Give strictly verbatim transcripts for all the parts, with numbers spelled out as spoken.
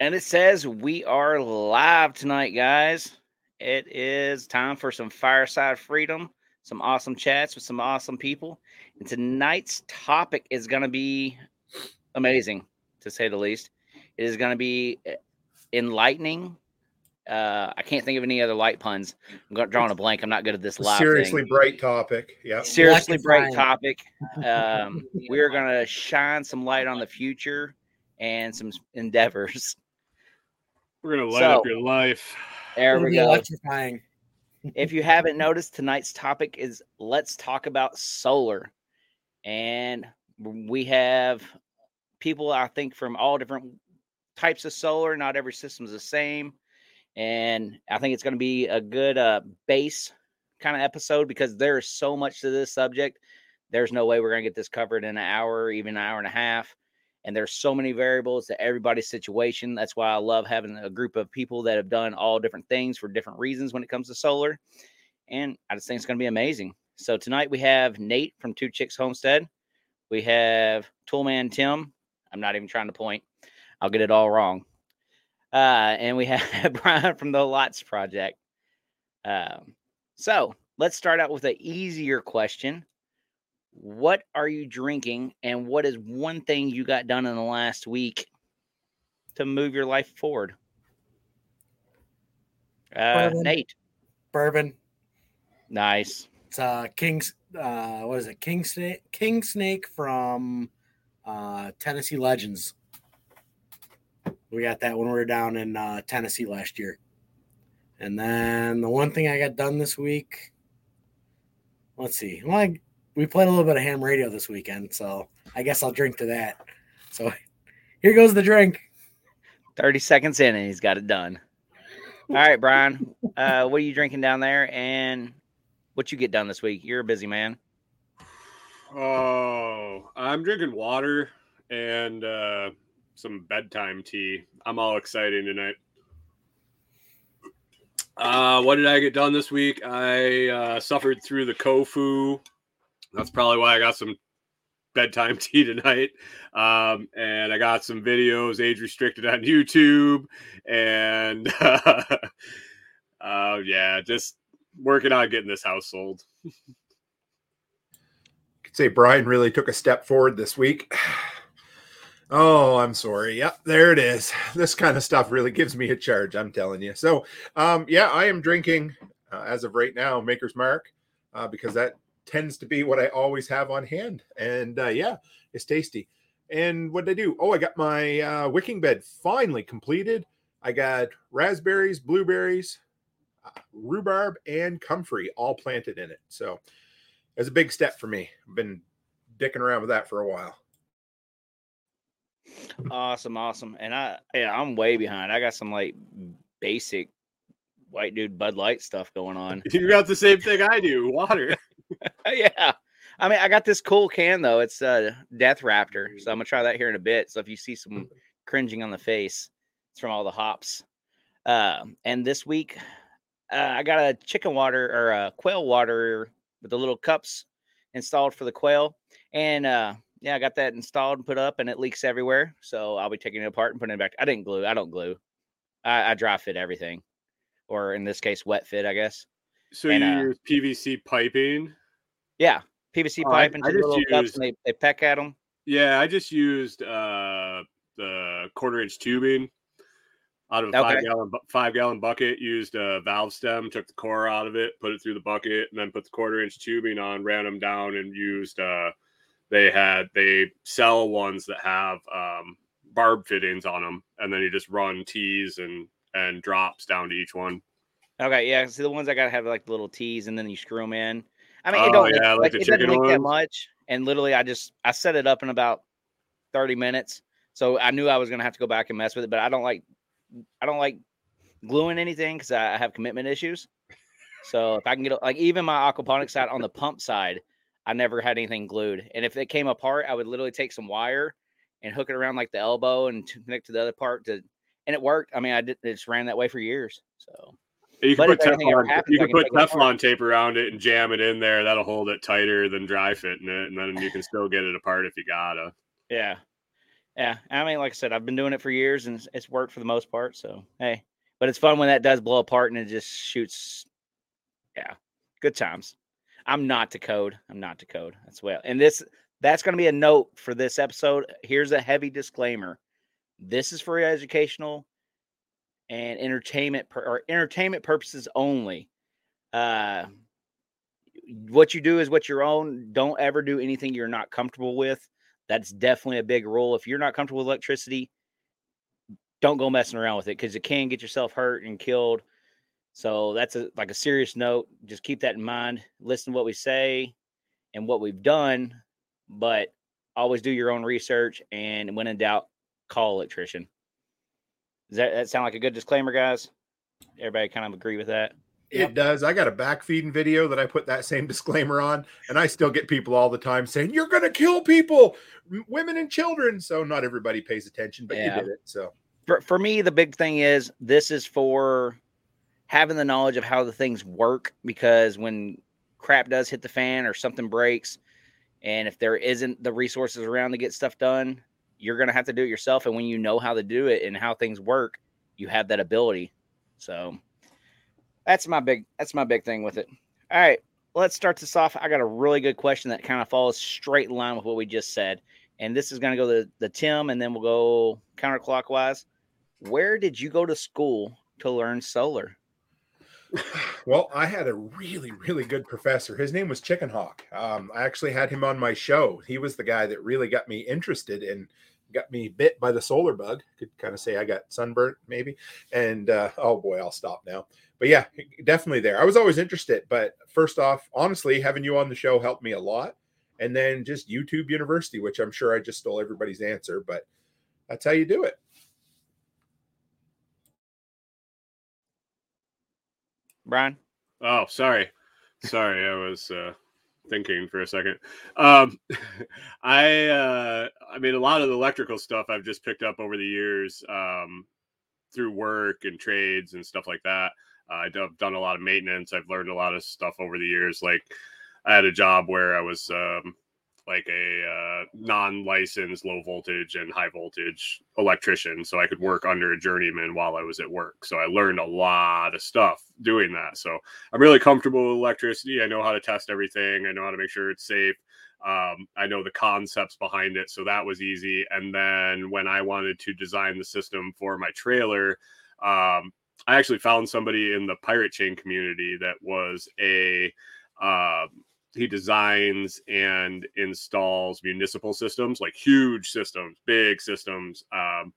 And it says we are live tonight, guys. It is time for some Fireside Freedom, some awesome chats with some awesome people. And tonight's topic is going to be amazing, to say the least. It is going to be enlightening. Uh, I can't think of any other light puns. I'm drawing a blank. I'm not good at this live Seriously thing. bright topic. Yeah. Seriously bright topic. Um, we're going to shine some light on the future and some endeavors. We're going to light so, up your life. There we go. Electrifying. If you haven't noticed, tonight's topic is let's talk about solar. And we have people, I think, from all different types of solar. Not every system is the same. And I think it's going to be a good uh, base kind of episode because there is so much to this subject. There's no way we're going to get this covered in an hour, even an hour and a half. And there's so many variables to everybody's situation. That's why I love having a group of people that have done all different things for different reasons when it comes to solar. And I just think it's going to be amazing. So tonight we have Nate from Two Chicks Homestead. We have Toolman Tim. I'm not even trying to point. I'll get it all wrong. Uh, and we have Brian from the Lots Project. Um, so let's start out with an easier question. What are you drinking, and what is one thing you got done in the last week to move your life forward? Uh, bourbon. Nate. Bourbon. Nice. It's uh, King's, uh, what is it? King Snake, King Snake from uh, Tennessee Legends. We got that when we were down in uh, Tennessee last year. And then the one thing I got done this week, let's see. Well, I, we played a little bit of ham radio this weekend, so I guess I'll drink to that. So here goes the drink. thirty seconds in, and he's got it done. All right, Brian, uh, what are you drinking down there, and what you get done this week? You're a busy man. Oh, I'm drinking water and uh, – some bedtime tea. I'm all excited tonight. Uh, what did I get done this week? I uh, suffered through the Kofu. That's probably why I got some bedtime tea tonight. Um, and I got some videos age restricted on YouTube. And uh, uh, yeah, just working on getting this house sold. You could say Brian really took a step forward this week. Oh, I'm sorry. Yep, there it is. This kind of stuff really gives me a charge, I'm telling you. So, um, yeah, I am drinking, uh, as of right now, Maker's Mark, uh, because that tends to be what I always have on hand. And, uh, yeah, it's tasty. And what did I do? Oh, I got my uh, wicking bed finally completed. I got raspberries, blueberries, uh, rhubarb, and comfrey all planted in it. So it was a big step for me. I've been dicking around with that for a while. Awesome, awesome. And I, yeah, I'm way behind. I got some like basic white dude Bud Light stuff going on. You got the same thing I do, water. Yeah. I mean, I got this cool can though. It's uh, Death Raptor. So I'm going to try that here in a bit. So if you see some cringing on the face, it's from all the hops. Uh, and this week, uh, I got a chicken water or a quail water with the little cups installed for the quail. And, uh, yeah, I got that installed and put up, and it leaks everywhere. So I'll be taking it apart and putting it back. I didn't glue. I don't glue. I, I dry fit everything, or in this case, wet fit, I guess. So and, you uh, use P V C piping? Yeah, P V C uh, pipe into the little used, cups, and they, they peck at them. Yeah, I just used uh, the quarter-inch tubing out of a okay. five-gallon five-gallon bucket. Used a valve stem, took the core out of it, put it through the bucket, and then put the quarter-inch tubing on, ran them down, and used. Uh, They had they sell ones that have um, barb fittings on them, and then you just run tees and, and drops down to each one. Okay, yeah. See, the ones I gotta have like little tees, and then you screw them in. I mean, it don't oh, yeah, like, like the it doesn't leak that much. And literally, I just I set it up in about thirty minutes, so I knew I was gonna have to go back and mess with it. But I don't like I don't like gluing anything because I have commitment issues. So if I can get like even my aquaponics side on the pump side. I never had anything glued. And if it came apart, I would literally take some wire and hook it around like the elbow and connect to the other part. To, and it worked. I mean, I did, it just ran that way for years. So you can but put Teflon, happens, you can put Teflon tape around it and jam it in there. That'll hold it tighter than dry fitting it. And then you can still get it apart if you gotta. Yeah. Yeah, I mean, like I said, I've been doing it for years, and it's, it's worked for the most part. So, hey, but it's fun when that does blow apart and it just shoots. Yeah, good times. I'm not to code. I'm not to code. That's well. And this that's going to be a note for this episode. Here's a heavy disclaimer. This is for educational and entertainment per, or entertainment purposes only. Uh, what you do is what your own. Don't ever do anything you're not comfortable with. That's definitely a big rule. If you're not comfortable with electricity, don't go messing around with it because it can get yourself hurt and killed. So that's a, like a serious note. Just keep that in mind. Listen to what we say and what we've done, but always do your own research. And when in doubt, call an electrician. Does that, that sound like a good disclaimer, guys? Everybody kind of agree with that? It yep. does. I got a backfeeding video that I put that same disclaimer on, and I still get people all the time saying, you're going to kill people, women and children. So not everybody pays attention, but yeah. you did it. So for, for me, the big thing is this is for having the knowledge of how the things work, because when crap does hit the fan or something breaks, and if there isn't the resources around to get stuff done, you're going to have to do it yourself. And when you know how to do it and how things work, you have that ability. So That's my big that's my big thing with it. All right, let's start this off. I got a really good question that kind of falls straight in line with what we just said. And this is going to go to the Tim, and then we'll go counterclockwise. Where did you go to school to learn solar? Well, I had a really, really good professor. His name was Chicken Hawk. Um, I actually had him on my show. He was the guy that really got me interested in got me bit by the solar bug. Could kind of say I got sunburnt maybe. And, uh, oh boy, I'll stop now. But yeah, definitely there. I was always interested. But first off, honestly, having you on the show helped me a lot. And then just YouTube University, which I'm sure I just stole everybody's answer, but that's how you do it. Brian? Oh, sorry. Sorry. I was, uh, thinking for a second. Um, I, uh, I mean, a lot of the electrical stuff I've just picked up over the years, um, through work and trades and stuff like that. Uh, I've done a lot of maintenance. I've learned a lot of stuff over the years. Like I had a job where I was, um, like a, uh, non-licensed low voltage and high voltage electrician. So I could work under a journeyman while I was at work. So I learned a lot of stuff doing that. So I'm really comfortable with electricity. I know how to test everything. I know how to make sure it's safe. Um, I know the concepts behind it. So that was easy. And then when I wanted to design the system for my trailer, um, I actually found somebody in the pirate chain community that was a, uh, he designs and installs municipal systems, like huge systems, big systems, um,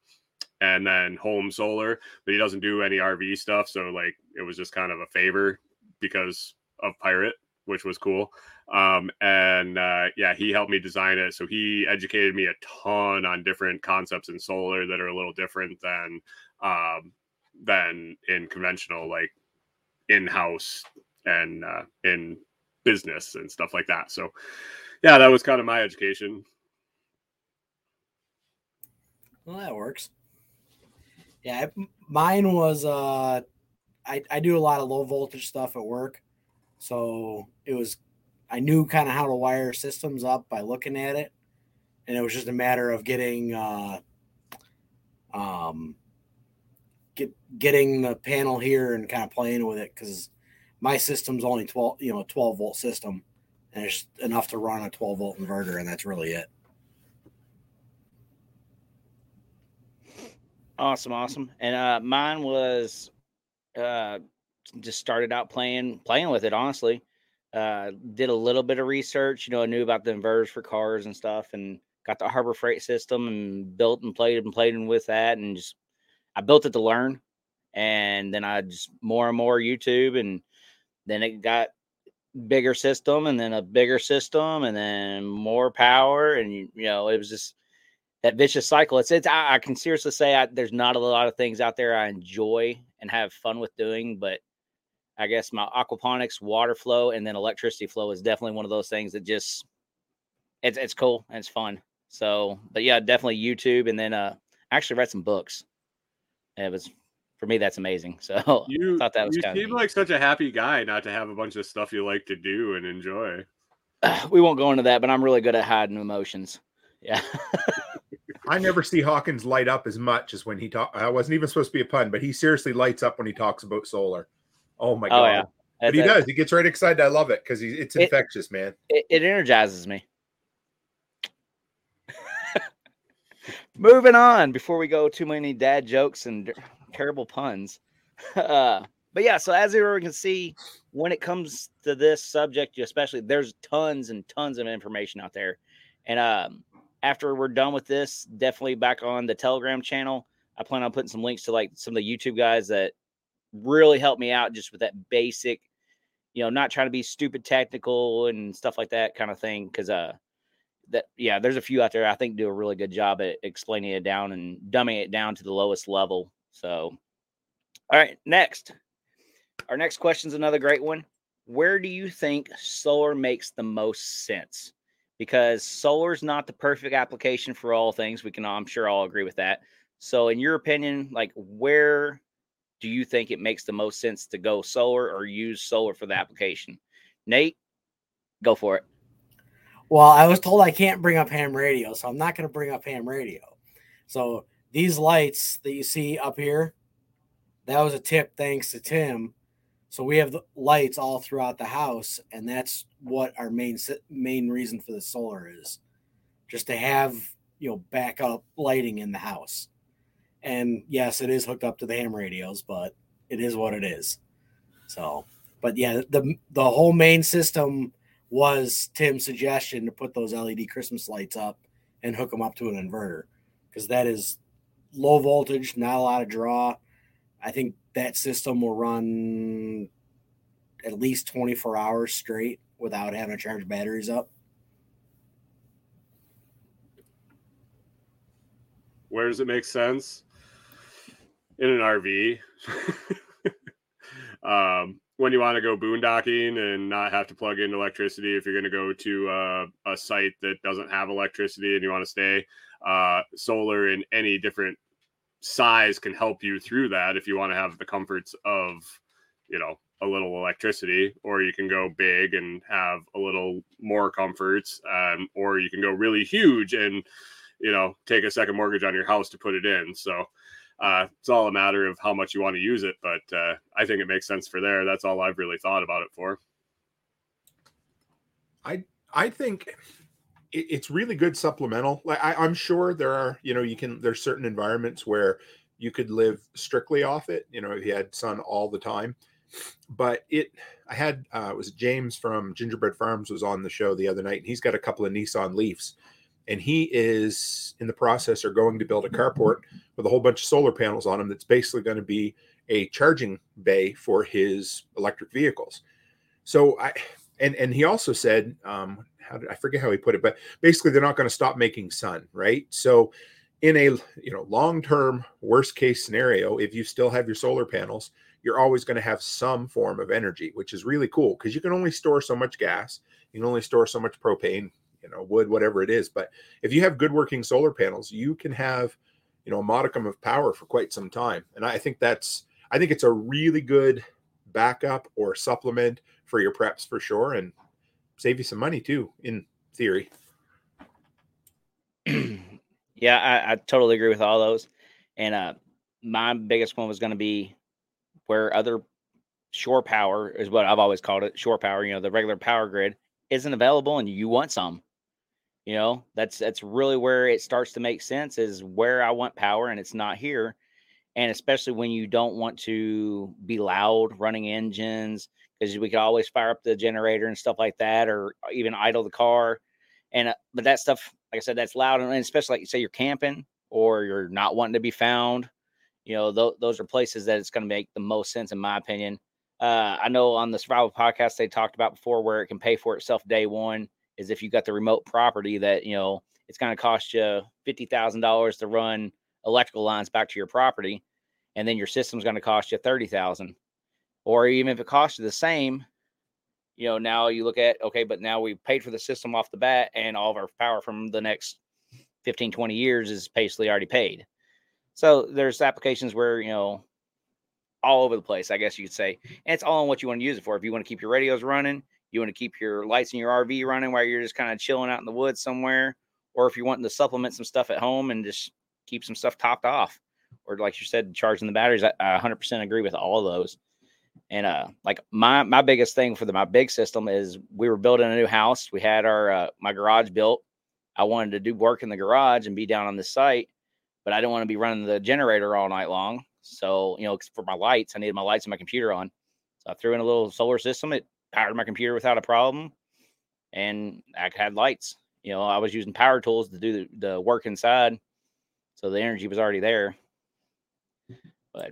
and then home solar, but he doesn't do any R V stuff. So like, it was just kind of a favor because of pirate, which was cool. Um, and, uh, yeah, he helped me design it. So he educated me a ton on different concepts in solar that are a little different than, um, than in conventional, like in-house and, uh, in business and stuff like that. So yeah, that was kind of my education. Well, that works. Yeah. I, mine was, uh, I, I do a lot of low voltage stuff at work. So it was, I knew kind of how to wire systems up by looking at it. And it was just a matter of getting, uh, um, get getting the panel here and kind of playing with it. Cause my system's only twelve, you know, twelve volt system, and it's enough to run a twelve volt inverter, and that's really it. Awesome, awesome. And uh, mine was uh, just started out playing playing with it. Honestly, uh, did a little bit of research. You know, I knew about the inverters for cars and stuff, and got the Harbor Freight system and built and played and played with that, and just I built it to learn, and then I just more and more YouTube and. Then it got bigger system and then a bigger system and then more power. And, you know, it was just that vicious cycle. It's, it's, I, I can seriously say I, there's not a lot of things out there I enjoy and have fun with doing, but I guess my aquaponics, water flow, and then electricity flow is definitely one of those things that just, it's, it's cool and it's fun. So, but yeah, definitely YouTube. And then, uh, I actually read some books, and it was, for me, that's amazing. So you, I thought that was you kind seem of like such a happy guy not to have a bunch of stuff you like to do and enjoy. Uh, we won't go into that, but I'm really good at hiding emotions. Yeah. I never see Hawkins light up as much as when he talks. I wasn't even supposed to be a pun, but he seriously lights up when he talks about solar. Oh my god! Oh, yeah. But he a, does. He gets right excited. I love it because it's infectious, it, man. It, it energizes me. Moving on before we go too many dad jokes and terrible puns. Uh, but yeah, so as everyone can see, when it comes to this subject, especially, there's tons and tons of information out there. And um, after we're done with this, definitely back on the Telegram channel. I plan on putting some links to like some of the YouTube guys that really helped me out just with that basic, you know, not trying to be stupid technical and stuff like that kind of thing. Cause uh, that, yeah, there's a few out there I think do a really good job at explaining it down and dumbing it down to the lowest level. So, all right, next. Our next question is another great one. Where do you think solar makes the most sense? Because solar is not the perfect application for all things. We can, I'm sure, all agree with that. So, in your opinion, like, where do you think it makes the most sense to go solar or use solar for the application? Nate, go for it. Well, I was told I can't bring up ham radio, so I'm not going to bring up ham radio. So, these lights that you see up here, that was a tip thanks to Tim. So we have the lights all throughout the house, and that's what our main main reason for the solar is, just to have, you know, backup lighting in the house. And yes, it is hooked up to the ham radios, but it is what it is. So, but yeah, the the whole main system was Tim's suggestion to put those L E D Christmas lights up and hook them up to an inverter, because that is low voltage, not a lot of draw. I think that system will run at least twenty-four hours straight without having to charge batteries up. Where does it make sense? In an R V. um, when you want to go boondocking and not have to plug in electricity, if you're going to go to uh, a site that doesn't have electricity and you want to stay, uh, solar in any different size can help you through that. If you want to have the comforts of, you know, a little electricity, or you can go big and have a little more comforts, um, or you can go really huge and, you know, take a second mortgage on your house to put it in. So uh, it's all a matter of how much you want to use it, but uh, I think it makes sense for there. That's all I've really thought about it for. I, I think it's really good supplemental. Like I, I'm sure there are, you know, you can, there's certain environments where you could live strictly off it. You know, if you had sun all the time, but it, I had, uh, it was James from Gingerbread Farms was on the show the other night, and he's got a couple of Nissan Leafs, and he is in the process or going to build a carport with a whole bunch of solar panels on him. That's basically going to be a charging bay for his electric vehicles. So I, and, and he also said, um, How did, I forget how he put it, but basically they're not going to stop making sun, right? So in a, you know, long-term worst case scenario, if you still have your solar panels, you're always going to have some form of energy, which is really cool because you can only store so much gas. You can only store so much propane, you know, wood, whatever it is. But if you have good working solar panels, you can have, you know, a modicum of power for quite some time. And I think that's, I think it's a really good backup or supplement for your preps for sure. And save you some money too, in theory. Yeah, I, I totally agree with all those. And uh, my biggest one was going to be where other shore power is what I've always called it. Shore power, you know, the regular power grid isn't available, and you want some. You know, that's that's really where it starts to make sense, is where I want power and it's not here. And especially when you don't want to be loud running engines. Because we could always fire up the generator and stuff like that, or even idle the car. And uh, but that stuff, like I said, that's loud, and especially like you say, you're camping or you're not wanting to be found. You know, th- those are places that it's going to make the most sense, in my opinion. Uh, I know on the Survival Podcast they talked about before where it can pay for itself day one is if you got the remote property that, you know, it's going to cost you fifty thousand dollars to run electrical lines back to your property, and then your system's going to cost you thirty thousand. Or even if it costs you the same, you know, now you look at, okay, but now we paid for the system off the bat, and all of our power from the next fifteen, twenty years is basically already paid. So there's applications where, you know, all over the place, I guess you could say. And it's all on what you want to use it for. If you want to keep your radios running, you want to keep your lights in your R V running while you're just kind of chilling out in the woods somewhere, or if you're wanting to supplement some stuff at home and just keep some stuff topped off, or like you said, charging the batteries. I, I one hundred percent agree with all of those. And uh, like my my biggest thing for the, my big system is we were building a new house. We had our uh, my garage built. I wanted to do work in the garage and be down on the site, but I didn't want to be running the generator all night long. So, you know, for my lights, I needed my lights and my computer on. So I threw in a little solar system. It powered my computer without a problem. And I had lights. You know, I was using power tools to do the, the work inside. So the energy was already there. But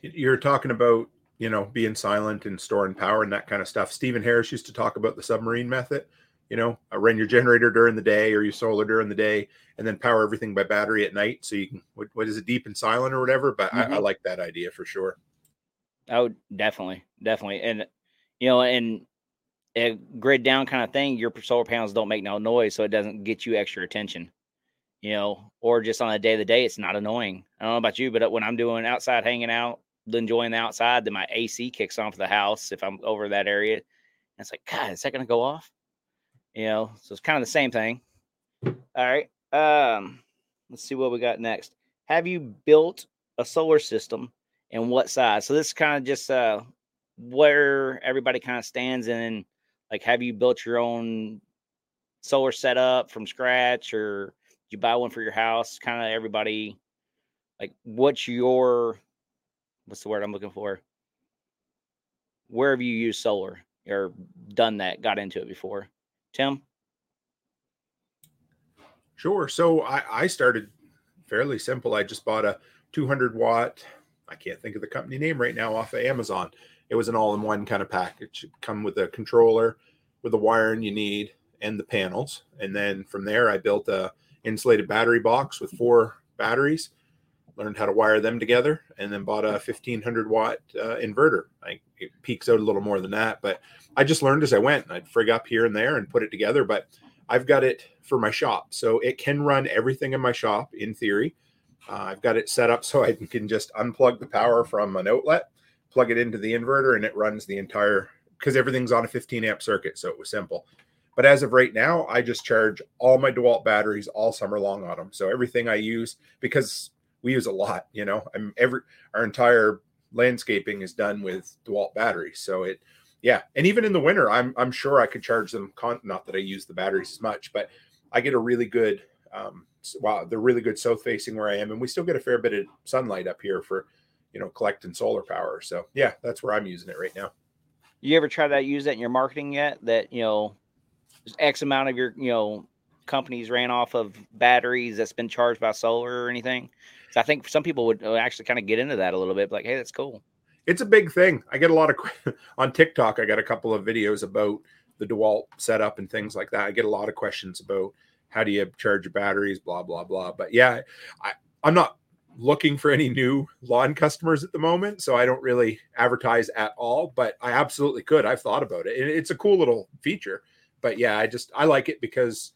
you're talking about, you know, being silent and storing power and that kind of stuff. Stephen Harris used to talk about the submarine method. You know, run your generator during the day or your solar during the day, and then power everything by battery at night. So you can, what, what is it, deep and silent or whatever? But mm-hmm. I, I like that idea for sure. Oh, definitely. Definitely. And, you know, and a grid down kind of thing, your solar panels don't make no noise. So it doesn't get you extra attention, you know, or just on a day of the day, it's not annoying. I don't know about you, but when I'm doing outside, hanging out, enjoying the outside, then my A C kicks on for the house. If I'm over that area, and it's like, God, is that going to go off? You know, so it's kind of the same thing. All right. Um, let's see what we got next. Have you built a solar system and what size? So this is kind of just uh, where everybody kind of stands in. Like, have you built your own solar setup from scratch, or did you buy one for your house? Kind of everybody, like, what's your, what's the word I'm looking for? Where have you used solar or done that, got into it before? Tim? Sure. So I, I started fairly simple. I just bought a two hundred watt, I can't think of the company name right now, off of Amazon. It was an all-in-one kind of package. It come with a controller, with the wiring you need, and the panels. And then from there, I built a insulated battery box with four batteries, learned how to wire them together, and then bought a fifteen hundred watt uh, inverter. I, it peaks out a little more than that, but I just learned as I went. I'd frig up here and there and put it together, but I've got it for my shop. So it can run everything in my shop, in theory. Uh, I've got it set up so I can just unplug the power from an outlet, plug it into the inverter, and it runs the entire, because everything's on a fifteen amp circuit, so it was simple. But as of right now, I just charge all my DeWalt batteries all summer long on them. So everything I use, because we use a lot, you know, I'm every, our entire landscaping is done with DeWalt batteries. So it, yeah. And even in the winter, I'm, I'm sure I could charge them. Con- not that I use the batteries as much, but I get a really good, um, wow, they're really good south facing where I am. And we still get a fair bit of sunlight up here for, you know, collecting solar power. So yeah, that's where I'm using it right now. You ever try to use that in your marketing yet? That, you know, X amount of your, you know, companies ran off of batteries that's been charged by solar or anything? So I think some people would actually kind of get into that a little bit, like, hey, that's cool. It's a big thing. I get a lot of on TikTok. I got a couple of videos about the DeWalt setup and things like that. I get a lot of questions about how do you charge your batteries, blah, blah, blah. But yeah, I, I'm not looking for any new lawn customers at the moment, so I don't really advertise at all, but I absolutely could. I've thought about it. And it's a cool little feature, but yeah, I just, I like it because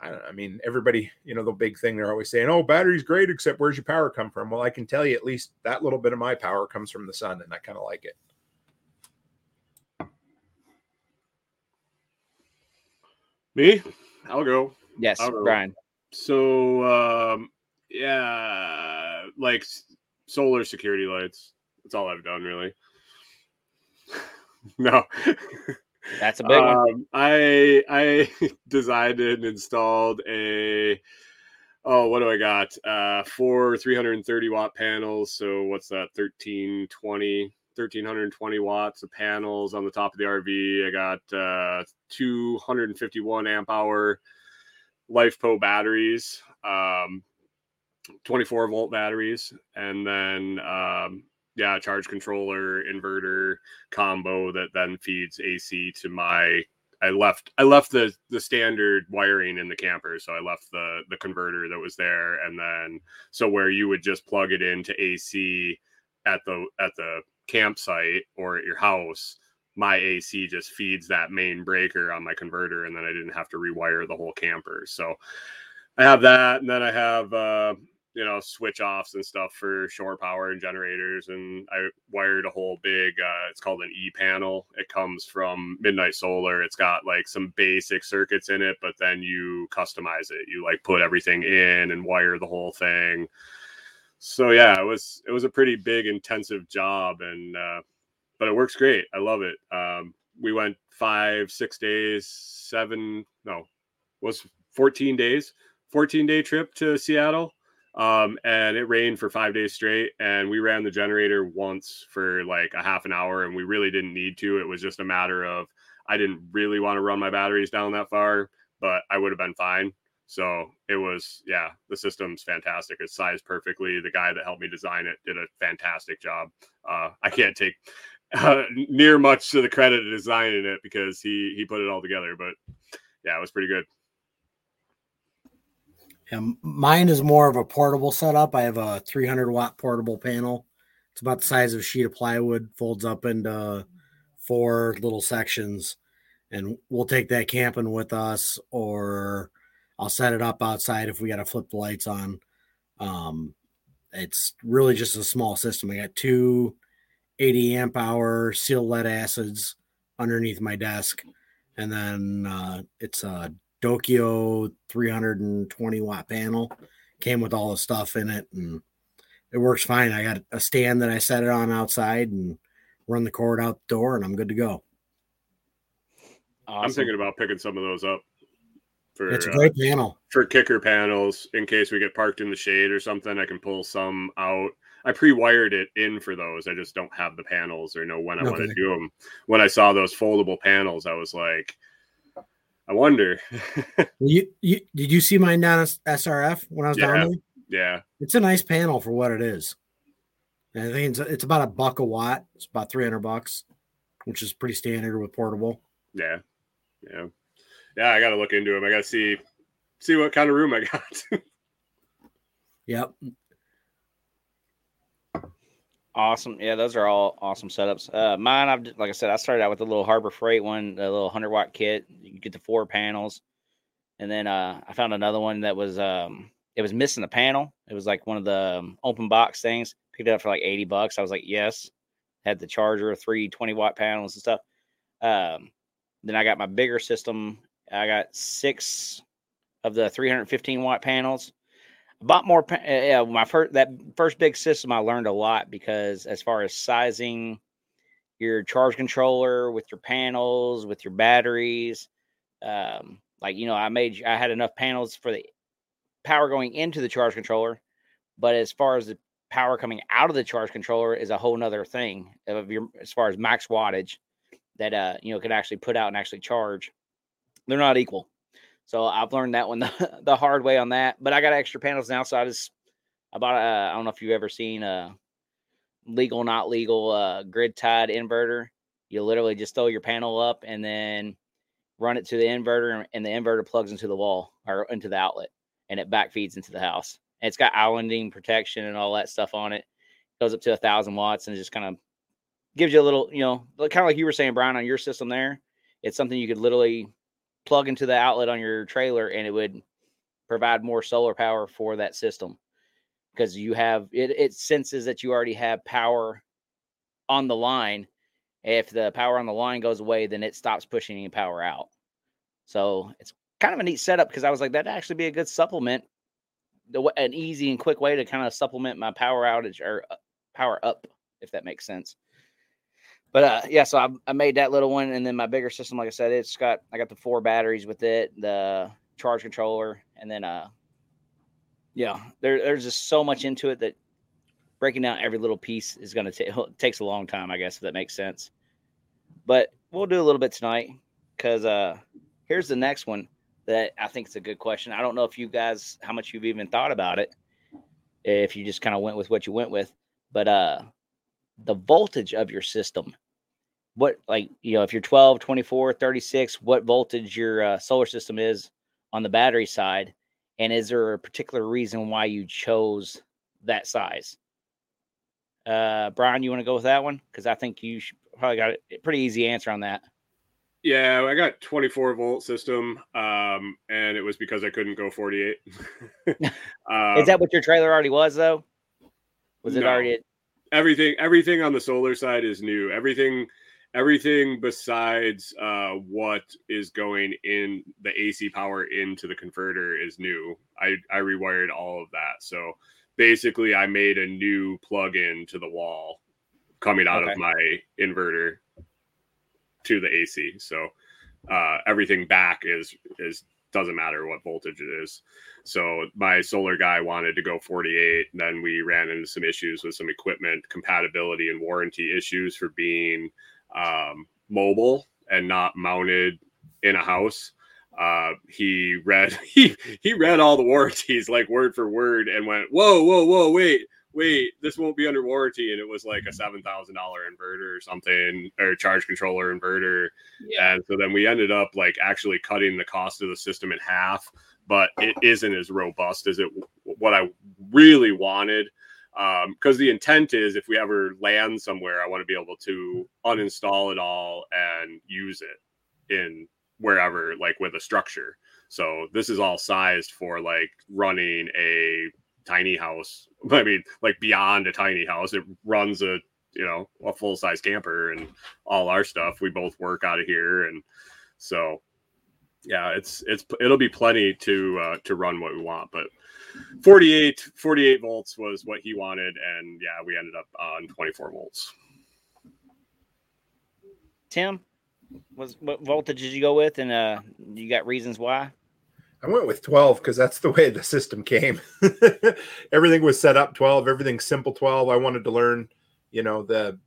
I don't know, I mean, everybody, you know, the big thing they're always saying, oh, battery's great, except where's your power come from? Well, I can tell you at least that little bit of my power comes from the sun, and I kind of like it. Me? I'll go. Yes, I'll go. Brian. So, um, yeah, like solar security lights. That's all I've done, really. No. That's a big um, one. I I designed and installed a oh what do I got? Uh, four three hundred thirty watt panels. So what's that? thirteen twenty, thirteen twenty watts of panels on the top of the R V. I got uh, two hundred fifty-one amp hour LiFePO batteries, um, twenty-four volt batteries, and then. Um, Yeah, charge controller, inverter combo that then feeds A C to my. I left. I left the the standard wiring in the camper, so I left the the converter that was there, and then so where you would just plug it into A C at the at the campsite or at your house, my A C just feeds that main breaker on my converter, and then I didn't have to rewire the whole camper. So I have that, and then I have. Uh, you know, switch offs and stuff for shore power and generators. And I wired a whole big, uh, it's called an E-panel. It comes from Midnight Solar. It's got like some basic circuits in it, but then you customize it. You like put everything in and wire the whole thing. So yeah, it was, it was a pretty big, intensive job, and, uh, but it works great. I love it. Um, we went five, six days, seven, no, was fourteen days, fourteen day trip to Seattle. Um, and it rained for five days straight, and we ran the generator once for like a half an hour, and we really didn't need to. It was just a matter of, I didn't really want to run my batteries down that far, but I would have been fine. So it was, yeah, the system's fantastic. It's sized perfectly. The guy that helped me design it did a fantastic job. Uh, I can't take uh, near much to the credit of designing it, because he, he put it all together, but yeah, it was pretty good. Yeah, mine is more of a portable setup. I have a three hundred watt portable panel. It's about the size of a sheet of plywood, folds up into four little sections, and we'll take that camping with us, or I'll set it up outside if we got to flip the lights on. Um, it's really just a small system. I got two eighty amp hour sealed lead acids underneath my desk. And then uh, it's a Dokio three hundred twenty watt panel. Came with all the stuff in it, and it works fine. I got a stand that I set it on outside and run the cord out the door, and I'm good to go. Awesome. I'm thinking about picking some of those up. For, it's a great uh, panel for kicker panels, in case we get parked in the shade or something. I can pull some out. I pre-wired it in for those. I just don't have the panels or know when I okay. want to do them. When I saw those foldable panels, I was like, I wonder. you, you did you see mine down at S R F when I was yeah, down there? Yeah, it's a nice panel for what it is. And I think it's it's about a buck a watt. It's about three hundred bucks, which is pretty standard with portable. Yeah, yeah. Yeah, I got to look into them. I got to see see what kind of room I got. Yep. Awesome. Yeah, those are all awesome setups. Uh, mine, I've like I said, I started out with a little Harbor Freight one, a little one hundred watt kit. You can get the four panels. And then uh, I found another one that was, um, it was missing a panel. It was like one of the um, open box things. Picked it up for like eighty bucks. I was like, yes. Had the charger, three twenty watt panels and stuff. Um, then I got my bigger system. I got six of the three hundred fifteen watt panels. I bought more. Pa- yeah, my first that first big system, I learned a lot, because as far as sizing your charge controller with your panels, with your batteries, um, like you know, I made I had enough panels for the power going into the charge controller, but as far as the power coming out of the charge controller is a whole nother thing of your as far as max wattage that uh you know can actually put out and actually charge. They're not equal. So I've learned that one the, the hard way on that. But I got extra panels now, so I just I bought a, I don't know if you've ever seen a legal, not legal uh, grid-tied inverter. You literally just throw your panel up and then run it to the inverter, and the inverter plugs into the wall or into the outlet, and it back feeds into the house. And it's got islanding protection and all that stuff on it. It goes up to one thousand watts, and it just kind of gives you a little, you know, kind of like you were saying, Brian, on your system there. It's something you could literally plug into the outlet on your trailer, and it would provide more solar power for that system, because you have it, it senses that you already have power on the line. If the power on the line goes away, then it stops pushing any power out. So it's kind of a neat setup, because I was like, that'd actually be a good supplement, an easy and quick way to kind of supplement my power outage or power up, if that makes sense. But, uh, yeah, so I, I made that little one, and then my bigger system, like I said, it's got I got the four batteries with it, the charge controller, and then, uh, yeah, there, there's just so much into it that breaking down every little piece is going to take takes a long time, I guess, if that makes sense. But we'll do a little bit tonight, because uh, here's the next one that I think is a good question. I don't know if you guys, how much you've even thought about it, if you just kind of went with what you went with, but uh. the voltage of your system, what like, you know, if you're twelve, twenty-four, thirty-six, what voltage your uh, solar system is on the battery side. And is there a particular reason why you chose that size? Uh, Brian, you want to go with that one? Cause I think you should probably got a pretty easy answer on that. Yeah, I got twenty-four volt system, um, and it was because I couldn't go forty-eight. um, Is that what your trailer already was, though? Was it no. already? A- everything, everything on the solar side is new. Everything, everything besides uh, what is going in the A C power into the converter is new. I, I rewired all of that. So basically, I made a new plug-in to the wall coming out okay. of my inverter to the A C. So uh, everything back is, is doesn't matter what voltage it is. So my solar guy wanted to go forty-eight. And then we ran into some issues with some equipment compatibility and warranty issues for being um, mobile and not mounted in a house. Uh, he read, he, he read all the warranties like word for word and went, whoa, whoa, whoa, wait, wait, this won't be under warranty. And it was like a seven thousand dollars inverter or something, or charge controller inverter. Yeah. And so then we ended up like actually cutting the cost of the system in half, but it isn't as robust as it, what I really wanted. Um, cause the intent is if we ever land somewhere, I want to be able to uninstall it all and use it in wherever, like with a structure. So this is all sized for like running a tiny house. I mean, like beyond a tiny house, it runs a, you know, a full size camper and all our stuff. We both work out of here. And so, yeah, it's, it's, it'll be plenty to, uh, to run what we want, but forty-eight, forty-eight volts was what he wanted. And yeah, we ended up on twenty-four volts. Tim, was what voltage did you go with? And, uh, you got reasons why? I went with twelve because that's the way the system came. Everything was set up twelve. Everything's simple twelve. I wanted to learn, you know, the,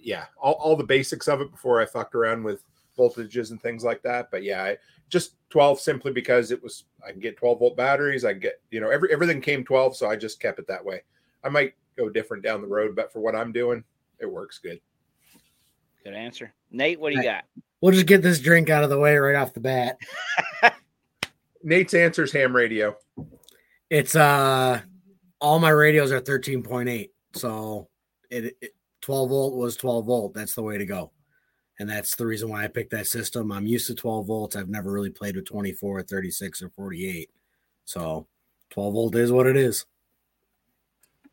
yeah, all, all the basics of it before I fucked around with voltages and things like that. But yeah, I, just twelve simply because it was, I can get twelve volt batteries. I can get, you know, every, everything came twelve. So I just kept it that way. I might go different down the road, but for what I'm doing, it works good. Good answer. Nate, what do you got? We'll just get this drink out of the way right off the bat. Nate's answer is ham radio. It's uh, all my radios are thirteen point eight. So it, it twelve volt was twelve volt. That's the way to go. And that's the reason why I picked that system. I'm used to twelve volts. I've never really played with twenty-four or thirty-six or forty-eight. So twelve volt is what it is.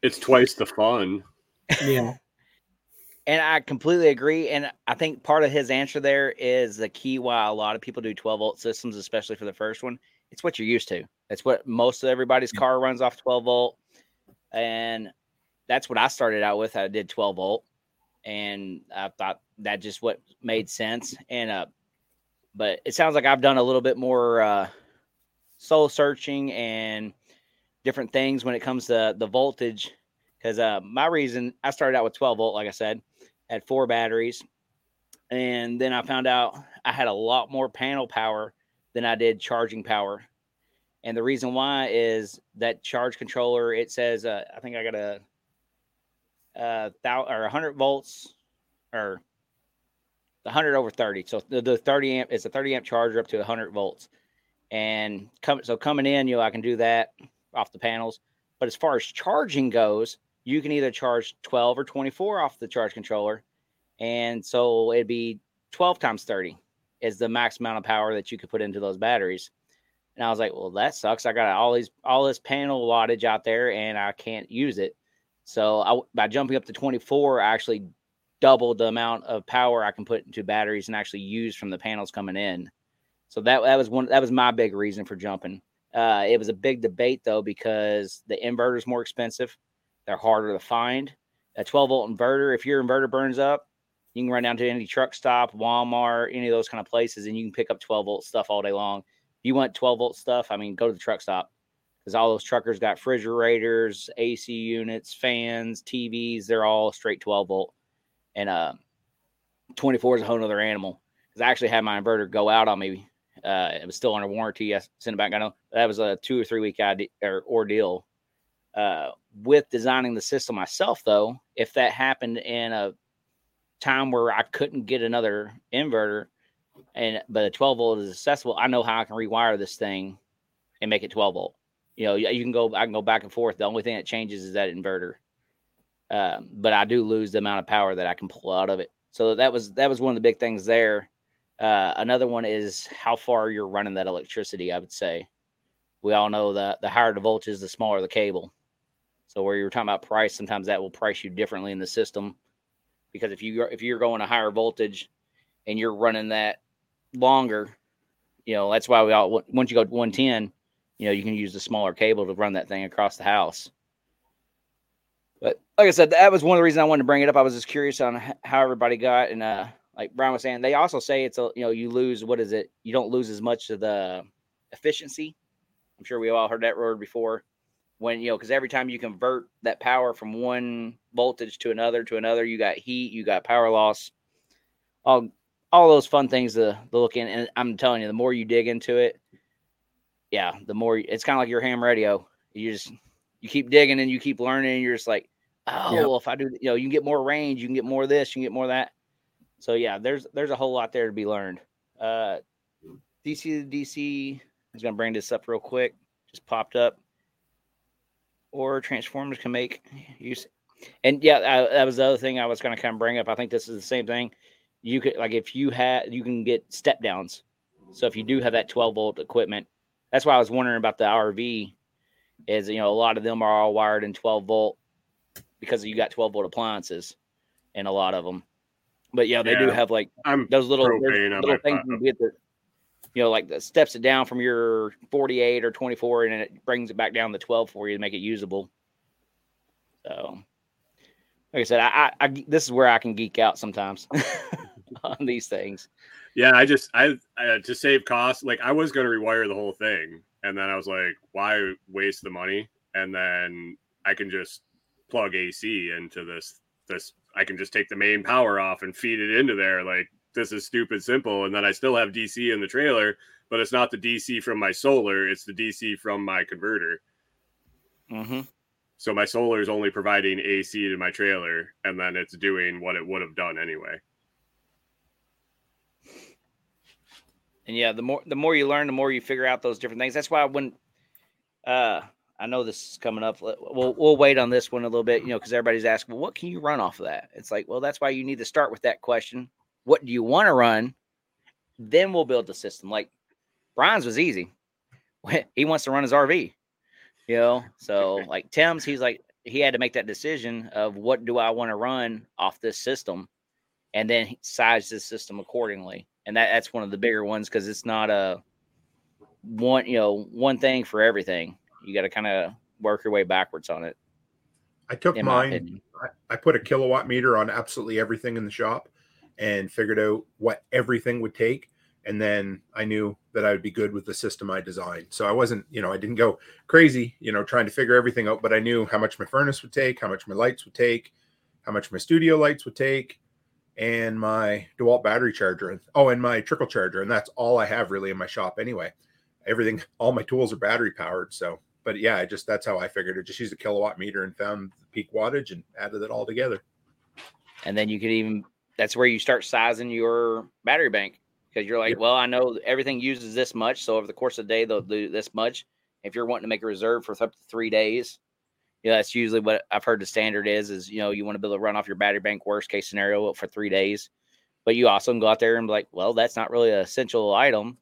It's twice the fun. Yeah. And I completely agree. And I think part of his answer there is the key why a lot of people do twelve volt systems, especially for the first one. It's what you're used to. That's what most of everybody's car runs off twelve volt. And that's what I started out with. I did twelve volt. And I thought that just what made sense. And uh, but it sounds like I've done a little bit more uh, soul searching and different things when it comes to the voltage. Because uh, my reason, I started out with twelve volt, like I said. Had four batteries, and then I found out I had a lot more panel power than I did charging power. And the reason why is that charge controller, it says, uh, I think I got a, a thousand or one hundred volts or one hundred over thirty. So the, the thirty amp, it's a thirty amp charger up to one hundred volts. And come, so coming in, you know, I can do that off the panels. But as far as charging goes, you can either charge twelve or twenty-four off the charge controller. And so it'd be twelve times thirty is the max amount of power that you could put into those batteries. And I was like, well, that sucks. I got all these, all this panel wattage out there and I can't use it. So I, by jumping up to twenty-four, I actually doubled the amount of power I can put into batteries and actually use from the panels coming in. So that, that was one, that was my big reason for jumping. Uh, it was a big debate though, because the inverter is more expensive. They're harder to find. A twelve volt inverter, if your inverter burns up, you can run down to any truck stop, Walmart, any of those kind of places, and you can pick up twelve volt stuff all day long. If you want twelve volt stuff, I mean, go to the truck stop because all those truckers got refrigerators, A C units, fans, T Vs. They're all straight twelve volt. And uh, twenty-four is a whole other animal because I actually had my inverter go out on me. Uh, it was still under warranty. I sent it back. I know that was a two or three week ide- or ordeal. Uh, with designing the system myself, though, if that happened in a time where I couldn't get another inverter, and but a twelve volt is accessible, I know how I can rewire this thing and make it twelve volt. You know, you can go, I can go back and forth. The only thing that changes is that inverter, uh, but I do lose the amount of power that I can pull out of it. So that was that was one of the big things there. Uh, another one is how far you're running that electricity, I would say. We all know that the higher the voltage, the smaller the cable. So where you were talking about price, sometimes that will price you differently in the system. Because if, you, if you're going a higher voltage and you're running that longer, you know, that's why we all, once you go to one ten, you know, you can use the smaller cable to run that thing across the house. But like I said, that was one of the reasons I wanted to bring it up. I was just curious on how everybody got. And uh, like Brian was saying, they also say it's, a, you know, you lose, what is it? You don't lose as much of the efficiency. I'm sure we all heard that word before. When, you know, because every time you convert that power from one voltage to another, to another, you got heat, you got power loss, all all those fun things to, to look in. And I'm telling you, the more you dig into it, yeah, the more, it's kind of like your ham radio. You just, you keep digging and you keep learning and you're just like, oh, yep. Well, if I do, you know, you can get more range, you can get more of this, you can get more of that. So, yeah, there's there's a whole lot there to be learned. Uh, D C to D C, I'm just going to bring this up real quick. Just popped up. Or transformers can make use. And yeah, I, that was the other thing I was going to kind of bring up. I think this is the same thing. You could, like, if you had, you can get step downs. So if you do have that twelve volt equipment, that's why I was wondering about the R V is, you know, a lot of them are all wired in twelve volt because you got twelve volt appliances in a lot of them. But yeah, they yeah, do have like I'm those little, little things you get the, you know, like the steps it down from your forty-eight or twenty-four, and it brings it back down to twelve for you to make it usable. So, like I said, I, I, I this is where I can geek out sometimes on these things. Yeah, I just I, I to save costs. Like I was going to rewire the whole thing, and then I was like, why waste the money? And then I can just plug A C into this. This I can just take the main power off and feed it into there, like. This is stupid simple. And then I still have D C in the trailer, but it's not the D C from my solar. It's the D C from my converter. Mm-hmm. So my solar is only providing A C to my trailer, and then it's doing what it would have done anyway. And yeah, the more, the more you learn, the more you figure out those different things. That's why when, uh, I know this is coming up. We'll, we'll wait on this one a little bit, you know, cause everybody's asking, well, what can you run off of that? It's like, well, that's why you need to start with that question. What do you want to run? Then we'll build the system. Like Brian's was easy. He wants to run his R V, you know? So like Tim's, he's like, he had to make that decision of what do I want to run off this system? And then he sized this system accordingly. And that, that's one of the bigger ones. Cause it's not a one, you know, one thing for everything. You got to kind of work your way backwards on it. I took mine. I, I put a kilowatt meter on absolutely everything in the shop. And figured out what everything would take. And then I knew that I would be good with the system I designed. So I wasn't, you know, I didn't go crazy, you know, trying to figure everything out, but I knew how much my furnace would take, how much my lights would take, how much my studio lights would take, and my DeWalt battery charger. Oh, and my trickle charger. And that's all I have really in my shop anyway. Everything, all my tools are battery powered. So, but yeah, I just, that's how I figured it. Just use a kilowatt meter and found the peak wattage and added it all together. And then you could even, that's where you start sizing your battery bank because you're like, well, I know everything uses this much. So over the course of the day, they'll do this much. If you're wanting to make a reserve for up to three days, you know, that's usually what I've heard the standard is, is, you know, you want to be able to run off your battery bank worst case scenario for three days. But you also can go out there and be like, well, that's not really an essential item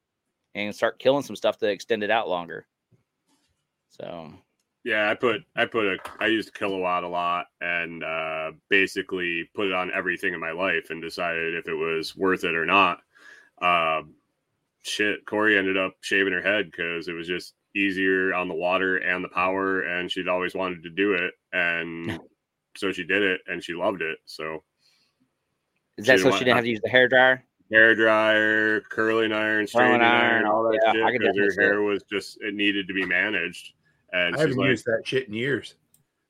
and start killing some stuff to extend it out longer. So, yeah, I put I put a I used kilowatt a lot and uh, basically put it on everything in my life and decided if it was worth it or not. Uh, shit, Corey ended up shaving her head because it was just easier on the water and the power, and she'd always wanted to do it, and so she did it and she loved it. So is that she so didn't she didn't have to use the hair dryer? Hair dryer, curling iron, straightening iron, iron, all that yeah, shit because her hair was just it needed to be managed. And I haven't like, used that shit in years.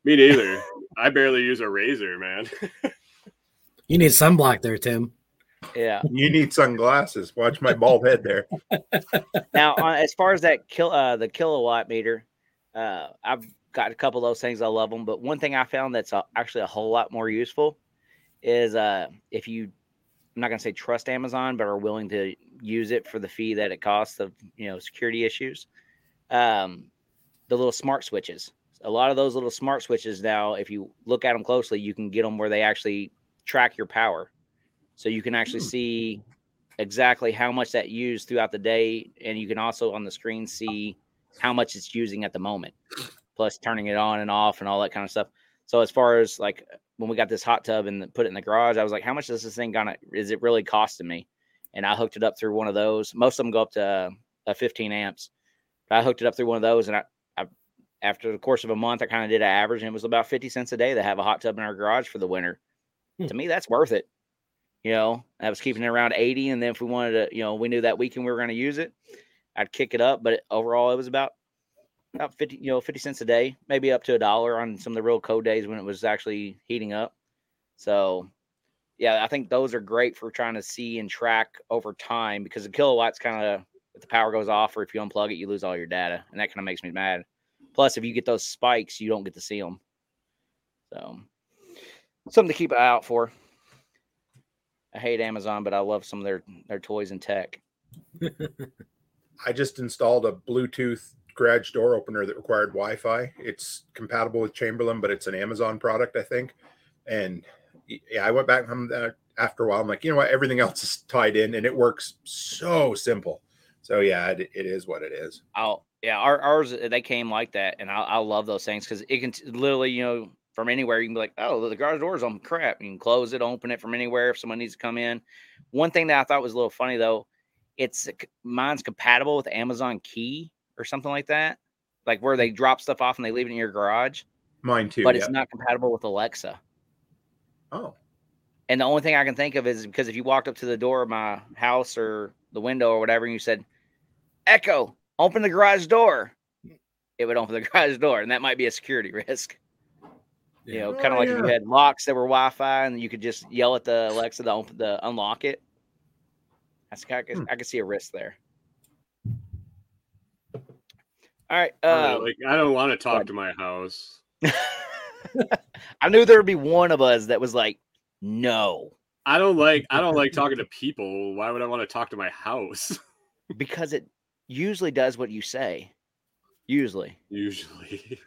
Me neither. I barely use a razor, man. You need sunblock there, Tim. Yeah. You need sunglasses. Watch my bald head there. Now, on, as far as that kill, uh, the kilowatt meter, uh, I've got a couple of those things. I love them. But one thing I found that's uh, actually a whole lot more useful is uh, if you, I'm not going to say trust Amazon, but are willing to use it for the fee that it costs of, you know, security issues. Um. The little smart switches. A lot of those little smart switches now, if you look at them closely, you can get them where they actually track your power. So you can actually see exactly how much that used throughout the day. And you can also on the screen see how much it's using at the moment, plus turning it on and off and all that kind of stuff. So as far as like when we got this hot tub and put it in the garage, I was like, how much is this thing gonna, is it really costing me? And I hooked it up through one of those. Most of them go up to uh, fifteen amps. But I hooked it up through one of those, and I, I, after the course of a month, I kind of did an average, and it was about fifty cents a day to have a hot tub in our garage for the winter. Hmm. To me, that's worth it. You know, I was keeping it around eighty, and then if we wanted to, you know, we knew that weekend we were going to use it, I'd kick it up. But it, overall, it was about about fifty, you know, fifty cents a day, maybe up to a dollar on some of the real cold days when it was actually heating up. So, yeah, I think those are great for trying to see and track over time, because the kilowatt's kind of, if the power goes off or if you unplug it, you lose all your data, and that kind of makes me mad. Plus, if you get those spikes, you don't get to see them. So, something to keep an eye out for. I hate Amazon, but I love some of their, their toys and tech. I just installed a Bluetooth garage door opener that required Wi-Fi. It's compatible with Chamberlain, but it's an Amazon product, I think. And yeah, I went back home after a while. I'm like, you know what? Everything else is tied in, and it works so simple. So yeah, it, it is what it is. Oh yeah, our, ours they came like that, and I, I love those things because it can t- literally, you know, from anywhere you can be like, oh, the garage door's on crap. You can close it, open it from anywhere if someone needs to come in. One thing that I thought was a little funny though, it's mine's compatible with Amazon Key or something like that, like where they drop stuff off and they leave it in your garage. Mine too, but yeah. It's not compatible with Alexa. Oh, and the only thing I can think of is because if you walked up to the door of my house or the window or whatever, and you said, "Echo, open the garage door," it would open the garage door, and that might be a security risk. Yeah. You know, kind of oh, like yeah. If you had locks that were Wi-Fi, and you could just yell at the Alexa to open the unlock it. That's I could, hmm. I could see a risk there. All right. Uh, I, like, I don't want to talk but... to my house. I knew there would be one of us that was like, no. I don't like I don't like talking to people. Why would I want to talk to my house? Because it usually does what you say. Usually. Usually.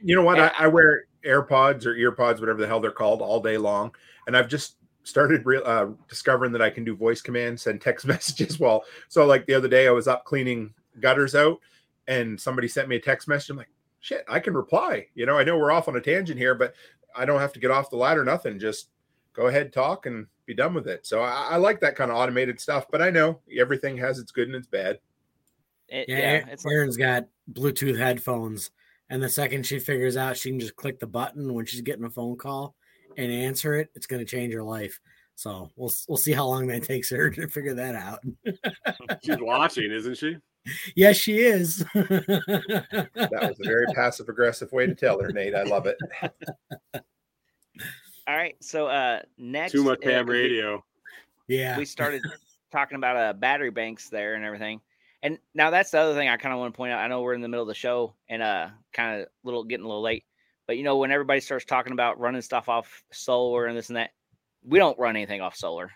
You know what? I, I wear AirPods or EarPods, whatever the hell they're called, all day long. And I've just started re- uh, discovering that I can do voice commands, send text messages. Well, so like the other day I was up cleaning gutters out, and somebody sent me a text message. I'm like, shit, I can reply. You know, I know we're off on a tangent here, but I don't have to get off the ladder, nothing. Just go ahead, talk, and be done with it. So I, I like that kind of automated stuff, but I know everything has its good and its bad. It, yeah, yeah it's Aaron's like... got Bluetooth headphones, and the second she figures out she can just click the button when she's getting a phone call and answer it, it's going to change her life. So we'll we'll see how long that takes her to figure that out. She's watching, isn't she? Yes, she is. That was a very passive-aggressive way to tell her, Nate. I love it. All right, so uh, next... Too much ham uh, radio. We, yeah. We started talking about uh, battery banks there and everything. And now that's the other thing I kind of want to point out. I know we're in the middle of the show and uh, kind of little getting a little late. But, you know, when everybody starts talking about running stuff off solar and this and that, we don't run anything off solar.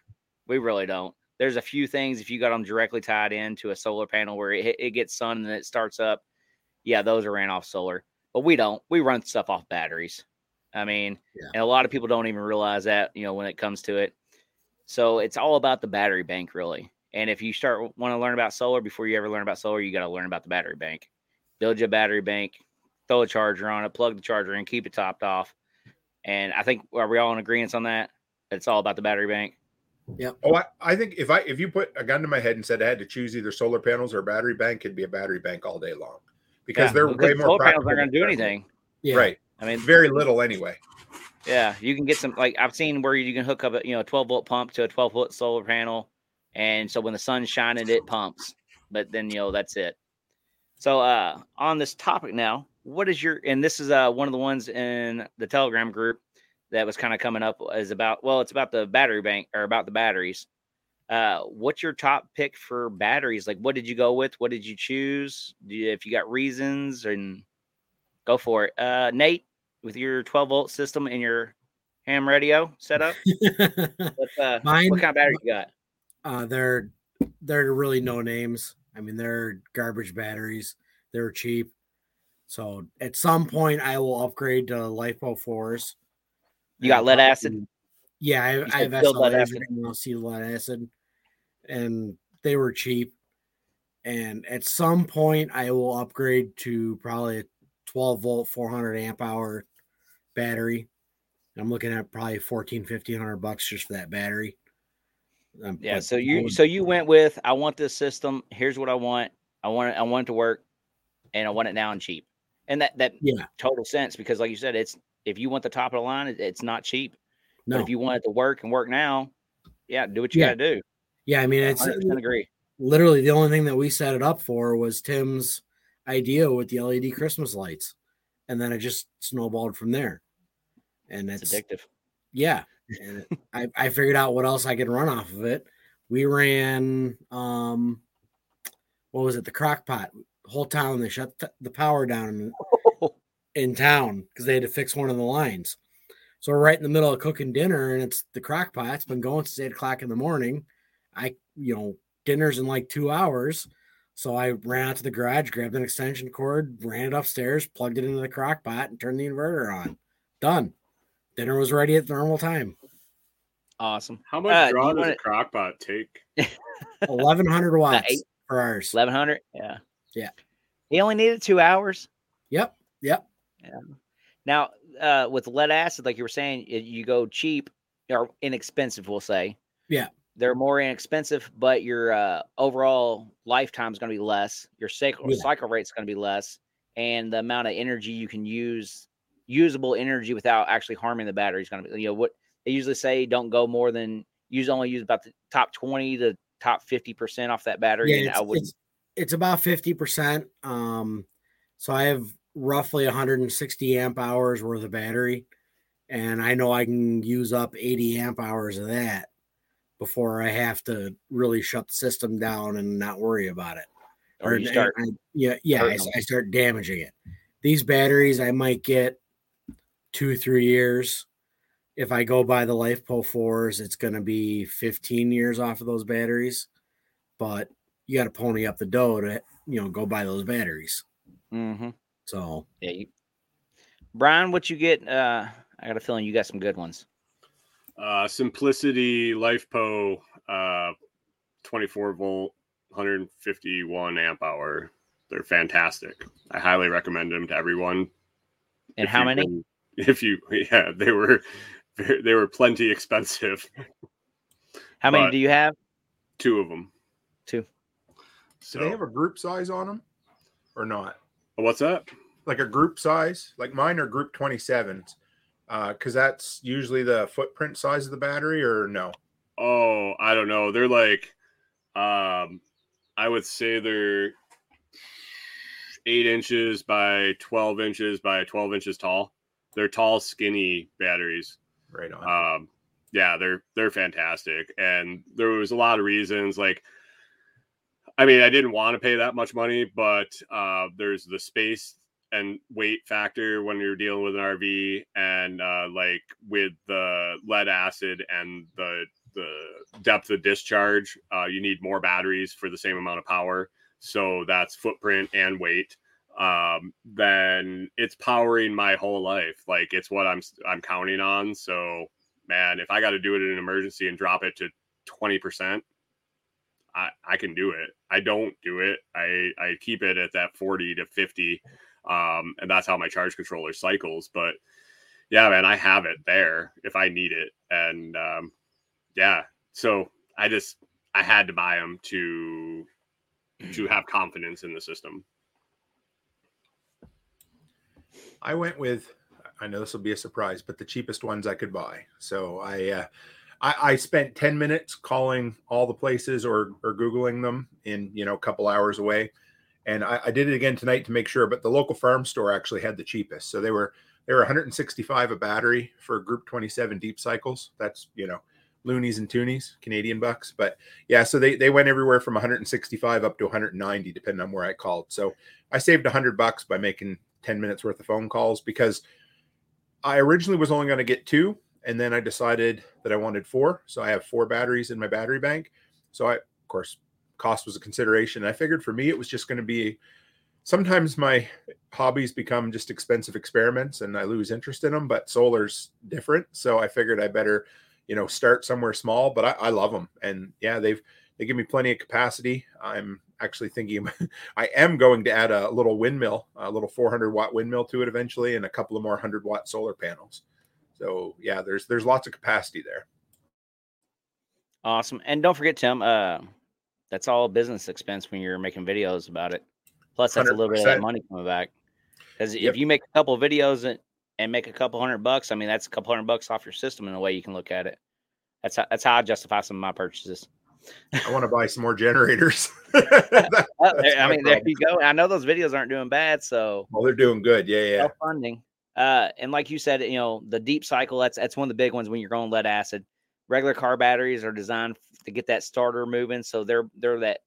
We really don't. There's a few things, if you got them directly tied into a solar panel where it, it gets sun and it starts up, yeah, those are ran off solar. But we don't. We run stuff off batteries. I mean, yeah. And a lot of people don't even realize that, you know, when it comes to it. So it's all about the battery bank, really. And if you start want to learn about solar, before you ever learn about solar, you got to learn about the battery bank. Build your battery bank, throw a charger on it, plug the charger in, keep it topped off. And I think, are we all in agreement on that? It's all about the battery bank. Yeah. Oh, I, I think if I if you put a gun to my head and said I had to choose either solar panels or a battery bank, it'd be a battery bank all day long, because yeah, they're because way more. Solar panels aren't going to do anything, yeah. Right? I mean, very little anyway. Yeah, you can get some, like I've seen where you can hook up a you know twelve volt pump to a twelve volt solar panel, and so when the sun's shining, it pumps. But then you know that's it. So uh, on this topic now, what is your and this is uh, one of the ones in the Telegram group that was kind of coming up is about, well, it's about the battery bank or about the batteries. Uh, what's your top pick for batteries? Like, what did you go with? What did you choose? Do you, if you got reasons, and go for it. Uh, Nate, with your twelve volt system and your ham radio setup, what, uh, Mine, what kind of battery you got? Uh, they're, they're really no names. I mean, they're garbage batteries. They're cheap. So at some point I will upgrade to LiFePO fours. You got lead acid? Yeah, I, I have lead acid. I'll see lead acid. and they were cheap. And at some point, I will upgrade to probably a twelve volt, four hundred amp hour battery. I'm looking at probably fourteen, fifteen hundred bucks just for that battery. Um, yeah. So you, would, so you went with, I want this system. Here's what I want. I want it. I want it to work, and I want it now and cheap. And that that yeah. total sense, because like you said, it's if you want the top of the line, it's not cheap. No. But if you want it to work and work now, yeah, do what you yeah. got to do. Yeah, I mean, it's I agree. Literally, the only thing that we set it up for was Tim's idea with the L E D Christmas lights, and then it just snowballed from there. And it's, it's addictive. Yeah, and I I figured out what else I could run off of it. We ran um, what was it? The crock pot. Whole town, they shut the power down in, in town because they had to fix one of the lines. So we're right in the middle of cooking dinner, and it's the crock pot. It's been going since eight o'clock in the morning. I, you know, dinner's in like two hours. So I ran out to the garage, grabbed an extension cord, ran it upstairs, plugged it into the crock pot, and turned the inverter on. Done. Dinner was ready at the normal time. Awesome. How much uh, draw do does wanna... a crock pot take? eleven hundred watts uh, for ours. eleven hundred? Yeah. Yeah. He only needed two hours. Yep. Yep. Yeah. Now, uh, with lead acid, like you were saying, you go cheap or inexpensive, we'll say. Yeah. They're more inexpensive, but your uh, overall lifetime is going to be less. Your cycle, yeah. cycle rate is going to be less. And the amount of energy you can use, usable energy without actually harming the battery is going to be, you know, what they usually say, don't go more than, use only use about the top twenty to top fifty percent off that battery. Yeah, and I would. It's about fifty percent. Um, so I have roughly one hundred sixty amp hours worth of battery, and I know I can use up eighty amp hours of that before I have to really shut the system down and not worry about it. Or, or you start I, I, yeah, yeah, I, I start damaging it. These batteries, I might get two, three years. If I go by the LiFePO fours, it's going to be fifteen years off of those batteries, but you got to pony up the dough to, you know, go buy those batteries. Mm-hmm. So, yeah, you, Brian, what you get? Uh, I got a feeling you got some good ones. Uh, Simplicity Life po, uh, twenty-four volt, one hundred fifty-one amp hour. They're fantastic. I highly recommend them to everyone. And if how many? Can, if you, yeah, they were they were plenty expensive. How many do you have? Two of them. Two. So, do they have a group size on them or not? What's that? Like a group size? Like mine are group twenty-sevens uh, because that's usually the footprint size of the battery, or no? Oh, I don't know. They're like, um, I would say they're eight inches by twelve inches by twelve inches tall. They're tall, skinny batteries. Right on. Um, yeah, they're they're fantastic. And there was a lot of reasons, like, I mean, I didn't want to pay that much money, but uh, there's the space and weight factor when you're dealing with an R V, and uh, like with the lead acid and the the depth of discharge, uh, you need more batteries for the same amount of power. So that's footprint and weight. Um, then it's powering my whole life. Like it's what I'm I'm counting on. So, man, if I got to do it in an emergency and drop it to twenty percent. I, I can do it. I don't do it. I, I keep it at that forty to fifty. Um, and that's how my charge controller cycles. But yeah, man, I have it there if I need it. And um, yeah, so I just, I had to buy them to, to have confidence in the system. I went with, I know this will be a surprise, but the cheapest ones I could buy. So I, uh, I, I spent ten minutes calling all the places or or Googling them in, you know, a couple hours away. And I, I did it again tonight to make sure, but the local farm store actually had the cheapest. So they were, they were one hundred sixty-five a battery for group twenty-seven deep cycles. That's, you know, loonies and toonies, Canadian bucks. But yeah, so they, they went everywhere from one hundred sixty-five up to one hundred ninety, depending on where I called. So I saved a hundred bucks by making ten minutes worth of phone calls, because I originally was only going to get two. And then I decided that I wanted four. So I have four batteries in my battery bank. So I, of course, cost was a consideration. I figured for me, it was just going to be, sometimes my hobbies become just expensive experiments and I lose interest in them, but solar's different. So I figured I better, you know, start somewhere small, but I, I love them. And yeah, they've, They give me plenty of capacity. I'm actually thinking I am going to add a little windmill, a little four hundred watt windmill to it eventually, and a couple of more one hundred watt solar panels. So yeah, there's there's lots of capacity there. Awesome. And don't forget, Tim, uh, that's all business expense when you're making videos about it. Plus, that's one hundred percent. A little bit of that money coming back. Because if yep. you make a couple of videos and, and make a couple hundred bucks, I mean, that's a couple hundred bucks off your system in a way you can look at it. That's how, that's how I justify some of my purchases. I want to buy some more generators. that, well, there, I mean, problem. There you go. I know those videos aren't doing bad, so. Well, they're doing good. Yeah, yeah. Self-funding. Uh, and like you said, you know, the deep cycle, that's, that's one of the big ones when you're going lead acid. Regular car batteries are designed to get that starter moving. So they're, they're that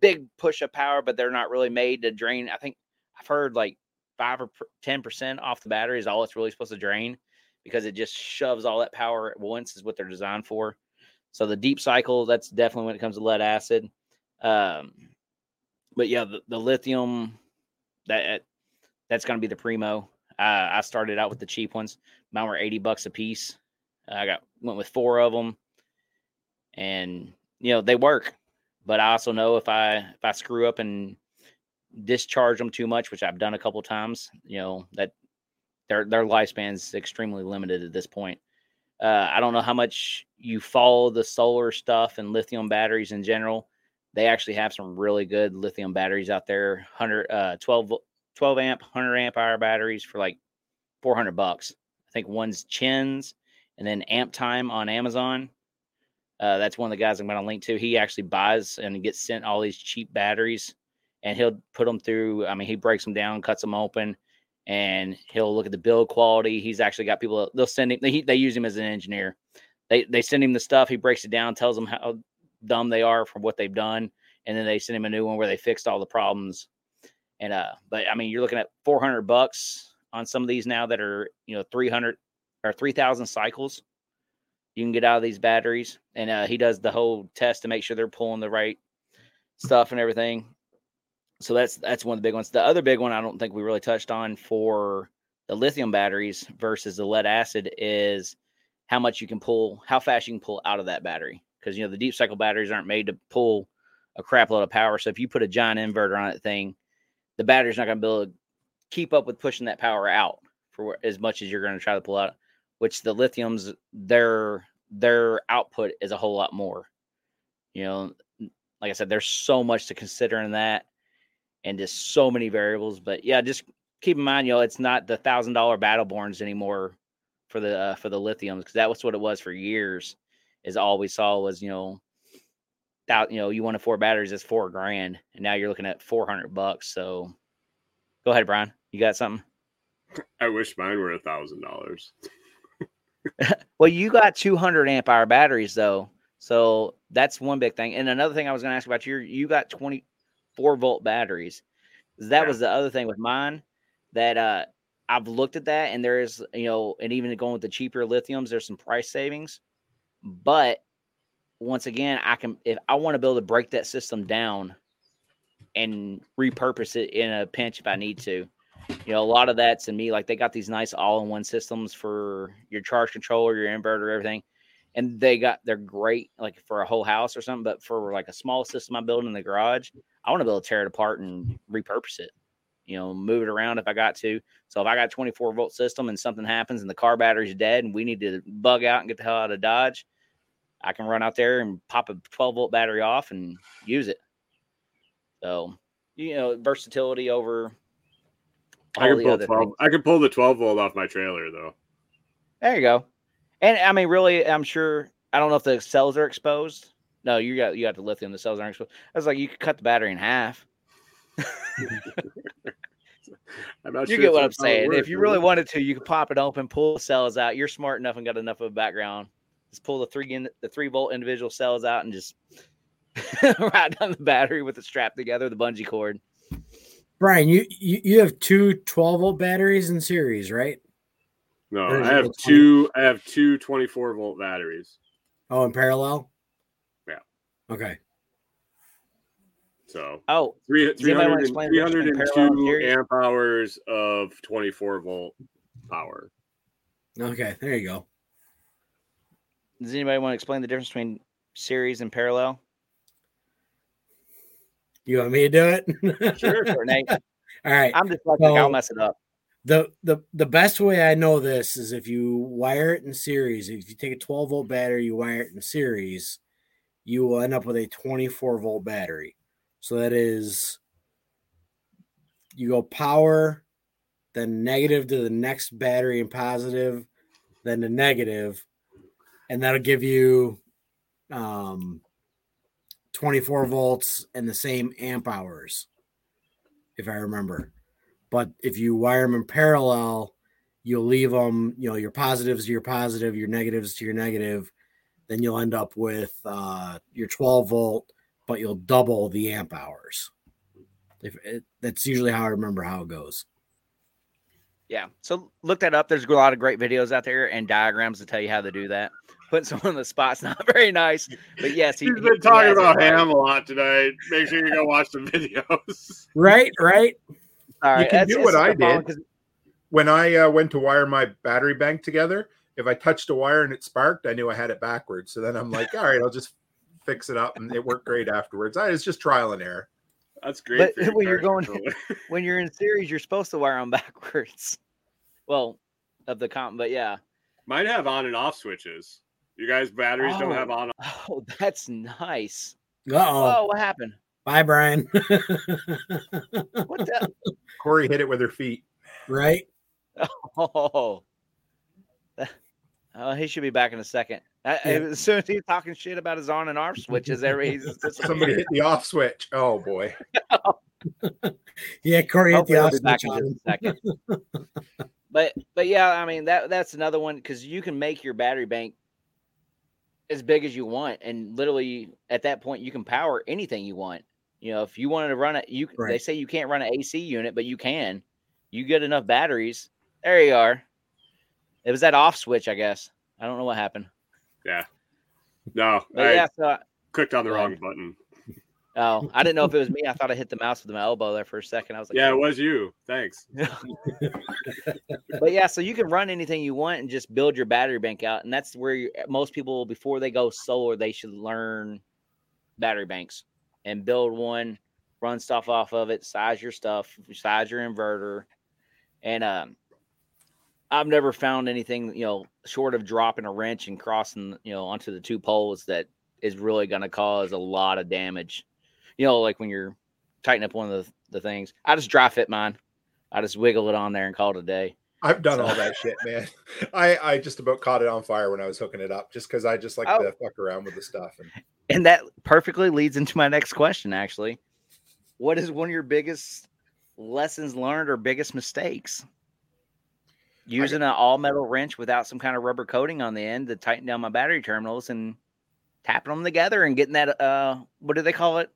big push of power, but they're not really made to drain. I think I've heard like five or ten percent off the battery is all it's really supposed to drain, because it just shoves all that power at once is what they're designed for. So the deep cycle, that's definitely when it comes to lead acid. Um, but yeah, the, the lithium, that that's going to be the primo. Uh, I started out with the cheap ones. Mine were eighty bucks a piece. I got went with four of them, and you know they work. But I also know if I if I screw up and discharge them too much, which I've done a couple times, you know that their their lifespan's extremely limited at this point. Uh, I don't know how much you follow the solar stuff and lithium batteries in general. They actually have some really good lithium batteries out there. twelve amp, one hundred amp hour batteries for like four hundred bucks. I think one's Chin's. And then Amp Time on Amazon. Uh, that's one of the guys I'm going to link to. He actually buys and gets sent all these cheap batteries, and he'll put them through. I mean, he breaks them down, cuts them open, and he'll look at the build quality. He's actually got people, they'll send him, they, they use him as an engineer. They they send him the stuff. He breaks it down, tells them how dumb they are from what they've done. And then they send him a new one where they fixed all the problems. And, uh, but I mean, you're looking at four hundred bucks on some of these now that are, you know, three hundred or three thousand cycles you can get out of these batteries. And uh, he does the whole test to make sure they're pulling the right stuff and everything. So that's that's one of the big ones. The other big one I don't think we really touched on for the lithium batteries versus the lead acid is how much you can pull, how fast you can pull out of that battery. Because, you know, the deep cycle batteries aren't made to pull a crap load of power. So if you put a giant inverter on that thing, the battery's not going to be able to keep up with pushing that power out for as much as you're going to try to pull out. Which the lithiums, their their output is a whole lot more. You know, like I said, there's so much to consider in that, and just so many variables. But yeah, just keep in mind, you know, it's not the thousand dollar Battleborns anymore for the uh, for the lithiums, because that was what it was for years. Is all we saw was, you know, that, you know, you wanted four batteries, it's four grand, and now you're looking at four hundred bucks. So, go ahead, Brian, you got something? I wish mine were a thousand dollars. Well, you got two hundred amp hour batteries though, so that's one big thing. And another thing I was going to ask about, you you got twenty-four volt batteries. That yeah. was the other thing with mine that uh I've looked at that, and there is, you know, and even going with the cheaper lithiums, there's some price savings. But once again, I can, if I want to be able to break that system down and repurpose it in a pinch if I need to. You know, a lot of that's in me, like they got these nice all-in-one systems for your charge controller, your inverter, everything. And they got, they're great, like for a whole house or something, but for like a small system I build in the garage, I want to be able to tear it apart and repurpose it, you know, move it around if I got to. So if I got a twenty-four volt system and something happens and the car battery's dead and we need to bug out and get the hell out of Dodge, I can run out there and pop a twelve volt battery off and use it. So, you know, versatility over... I can, pull twelve, I can pull the twelve volt off my trailer, though. There you go. And, I mean, really, I'm sure... I don't know if the cells are exposed. No, you got you got the lithium. The cells aren't exposed. I was like, you could cut the battery in half. I'm not you sure get what I'm saying. Work, if you really wanted to, you could pop it open, pull the cells out. You're smart enough and got enough of a background. Just pull the three in, the three volt individual cells out and just ride down the battery with it strapped together, the bungee cord. Brian, you, you, you have two twelve volt batteries in series, right? No, I have two. I have two twenty-four volt batteries. Oh, in parallel? Yeah. Okay. So, oh, three hundred two amp hours of twenty-four volt power. Okay, there you go. Does anybody want to explain the difference between series and parallel? You want me to do it? Sure, Renee. All right. I'm just like, so, I'll mess it up. The, the the best way I know this is if you wire it in series. If you take a twelve volt battery, you wire it in series, you will end up with a twenty-four volt battery. So that is, you go power, then negative to the next battery and positive, then the negative, and that'll give you um, twenty-four volts and the same amp hours, if I remember. But if you wire them in parallel, you'll leave them, you know, your positives to your positive, your negatives to your negative. Then you'll end up with uh, your twelve volt, but you'll double the amp hours. If it, that's usually how I remember how it goes. Yeah. So look that up. There's a lot of great videos out there and diagrams to tell you how to do that. Putting someone in the spot's not very nice, but yes, he, he's been he, talking he about ham a lot tonight. Make sure you go watch the videos. Right. Right. All right, you can do what I did cause... when I uh, went to wire my battery bank together. If I touched a wire and it sparked, I knew I had it backwards. So then I'm like, all right, I'll just fix it up, and it worked great afterwards. I, it's just trial and error. That's great. But when you're going, when you're in series, you're supposed to wire them backwards. Well, of the comp, but yeah, mine have on and off switches. You guys' batteries oh, don't have on. Oh, that's nice. Uh-oh. Oh, what happened? Bye, Brian. What the? Corey hit it with her feet. Right? Oh. Oh, he should be back in a second. I, yeah. As soon as he's talking shit about his on and off switches, there he's somebody hit the off switch. Oh, boy. Yeah, Corey hit the off switch. Back in a second. But, but yeah, I mean, that that's another one because you can make your battery bank as big as you want, and literally at that point you can power anything you want. You know, if you wanted to run it, you right. They say you can't run an A C unit, but you can. You get enough batteries. There you are. It was that off switch, I guess. I don't know what happened. Yeah. No. But I yeah, so I, clicked on the wrong button. Oh, I didn't know if it was me. I thought I hit the mouse with my elbow there for a second. I was like, yeah, oh. It was you. Thanks. But yeah, so you can run anything you want and just build your battery bank out. And that's where you, most people, before they go solar, they should learn battery banks and build one, run stuff off of it, size your stuff, size your inverter. And um, I've never found anything, you know, short of dropping a wrench and crossing, you know, onto the two poles that is really going to cause a lot of damage. You know, like when you're tightening up one of the, the things, I just dry fit mine. I just wiggle it on there and call it a day. I've done so. All that shit, man. I, I just about caught it on fire when I was hooking it up just because I just like oh. to fuck around with the stuff. And... and that perfectly leads into my next question, actually. What is one of your biggest lessons learned or biggest mistakes? Using I... an all-metal wrench without some kind of rubber coating on the end to tighten down my battery terminals and tapping them together and getting that, uh, what do they call it?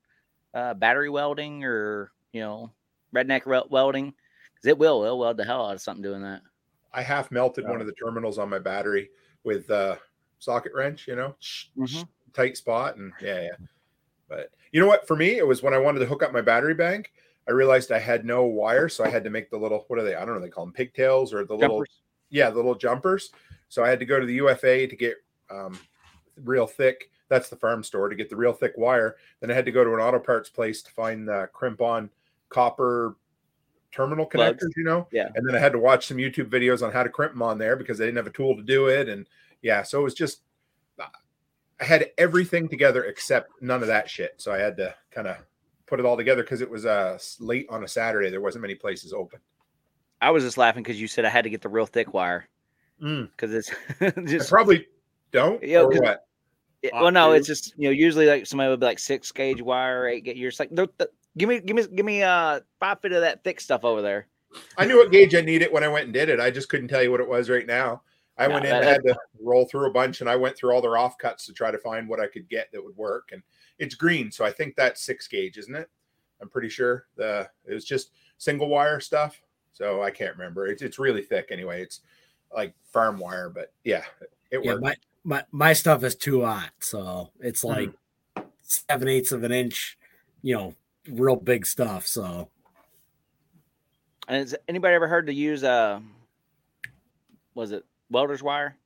Uh, battery welding or, you know, redneck re- welding. Because it will. It'll weld the hell out of something doing that. I half melted oh. one of the terminals on my battery with a socket wrench, you know, mm-hmm. tight spot. And yeah, yeah. But you know what? For me, it was when I wanted to hook up my battery bank, I realized I had no wire. So I had to make the little, what are they? I don't know. They call them pigtails or the jumpers. Little, yeah, the little jumpers. So I had to go to the U F A to get um, real thick. That's the farm store to get the real thick wire. Then I had to go to an auto parts place to find the crimp on copper terminal connectors, plugs. You know? Yeah. And then I had to watch some YouTube videos on how to crimp them on there because they didn't have a tool to do it. And yeah, so it was just, I had everything together except none of that shit. So I had to kind of put it all together because it was uh, late on a Saturday. There wasn't many places open. I was just laughing because you said I had to get the real thick wire. Because mm. it's just I probably don't yeah, or what? It, well, no, it's just, you know, usually like somebody would be like six gauge wire, eight gauge. You're just like, th- th- give me, give me, give me uh five feet of that thick stuff over there. I knew what gauge I needed when I went and did it. I just couldn't tell you what it was right now. I no, went in that, and had to roll through a bunch, and I went through all their off cuts to try to find what I could get that would work. And it's green, so I think that's six gauge, isn't it? I'm pretty sure the it was just single wire stuff. So I can't remember. It's it's really thick anyway. It's like farm wire, but yeah, it yeah, worked. My- My my stuff is too hot, so it's like mm. seven eighths of an inch, you know, real big stuff. So, and has anybody ever heard to use uh, was it welder's wire?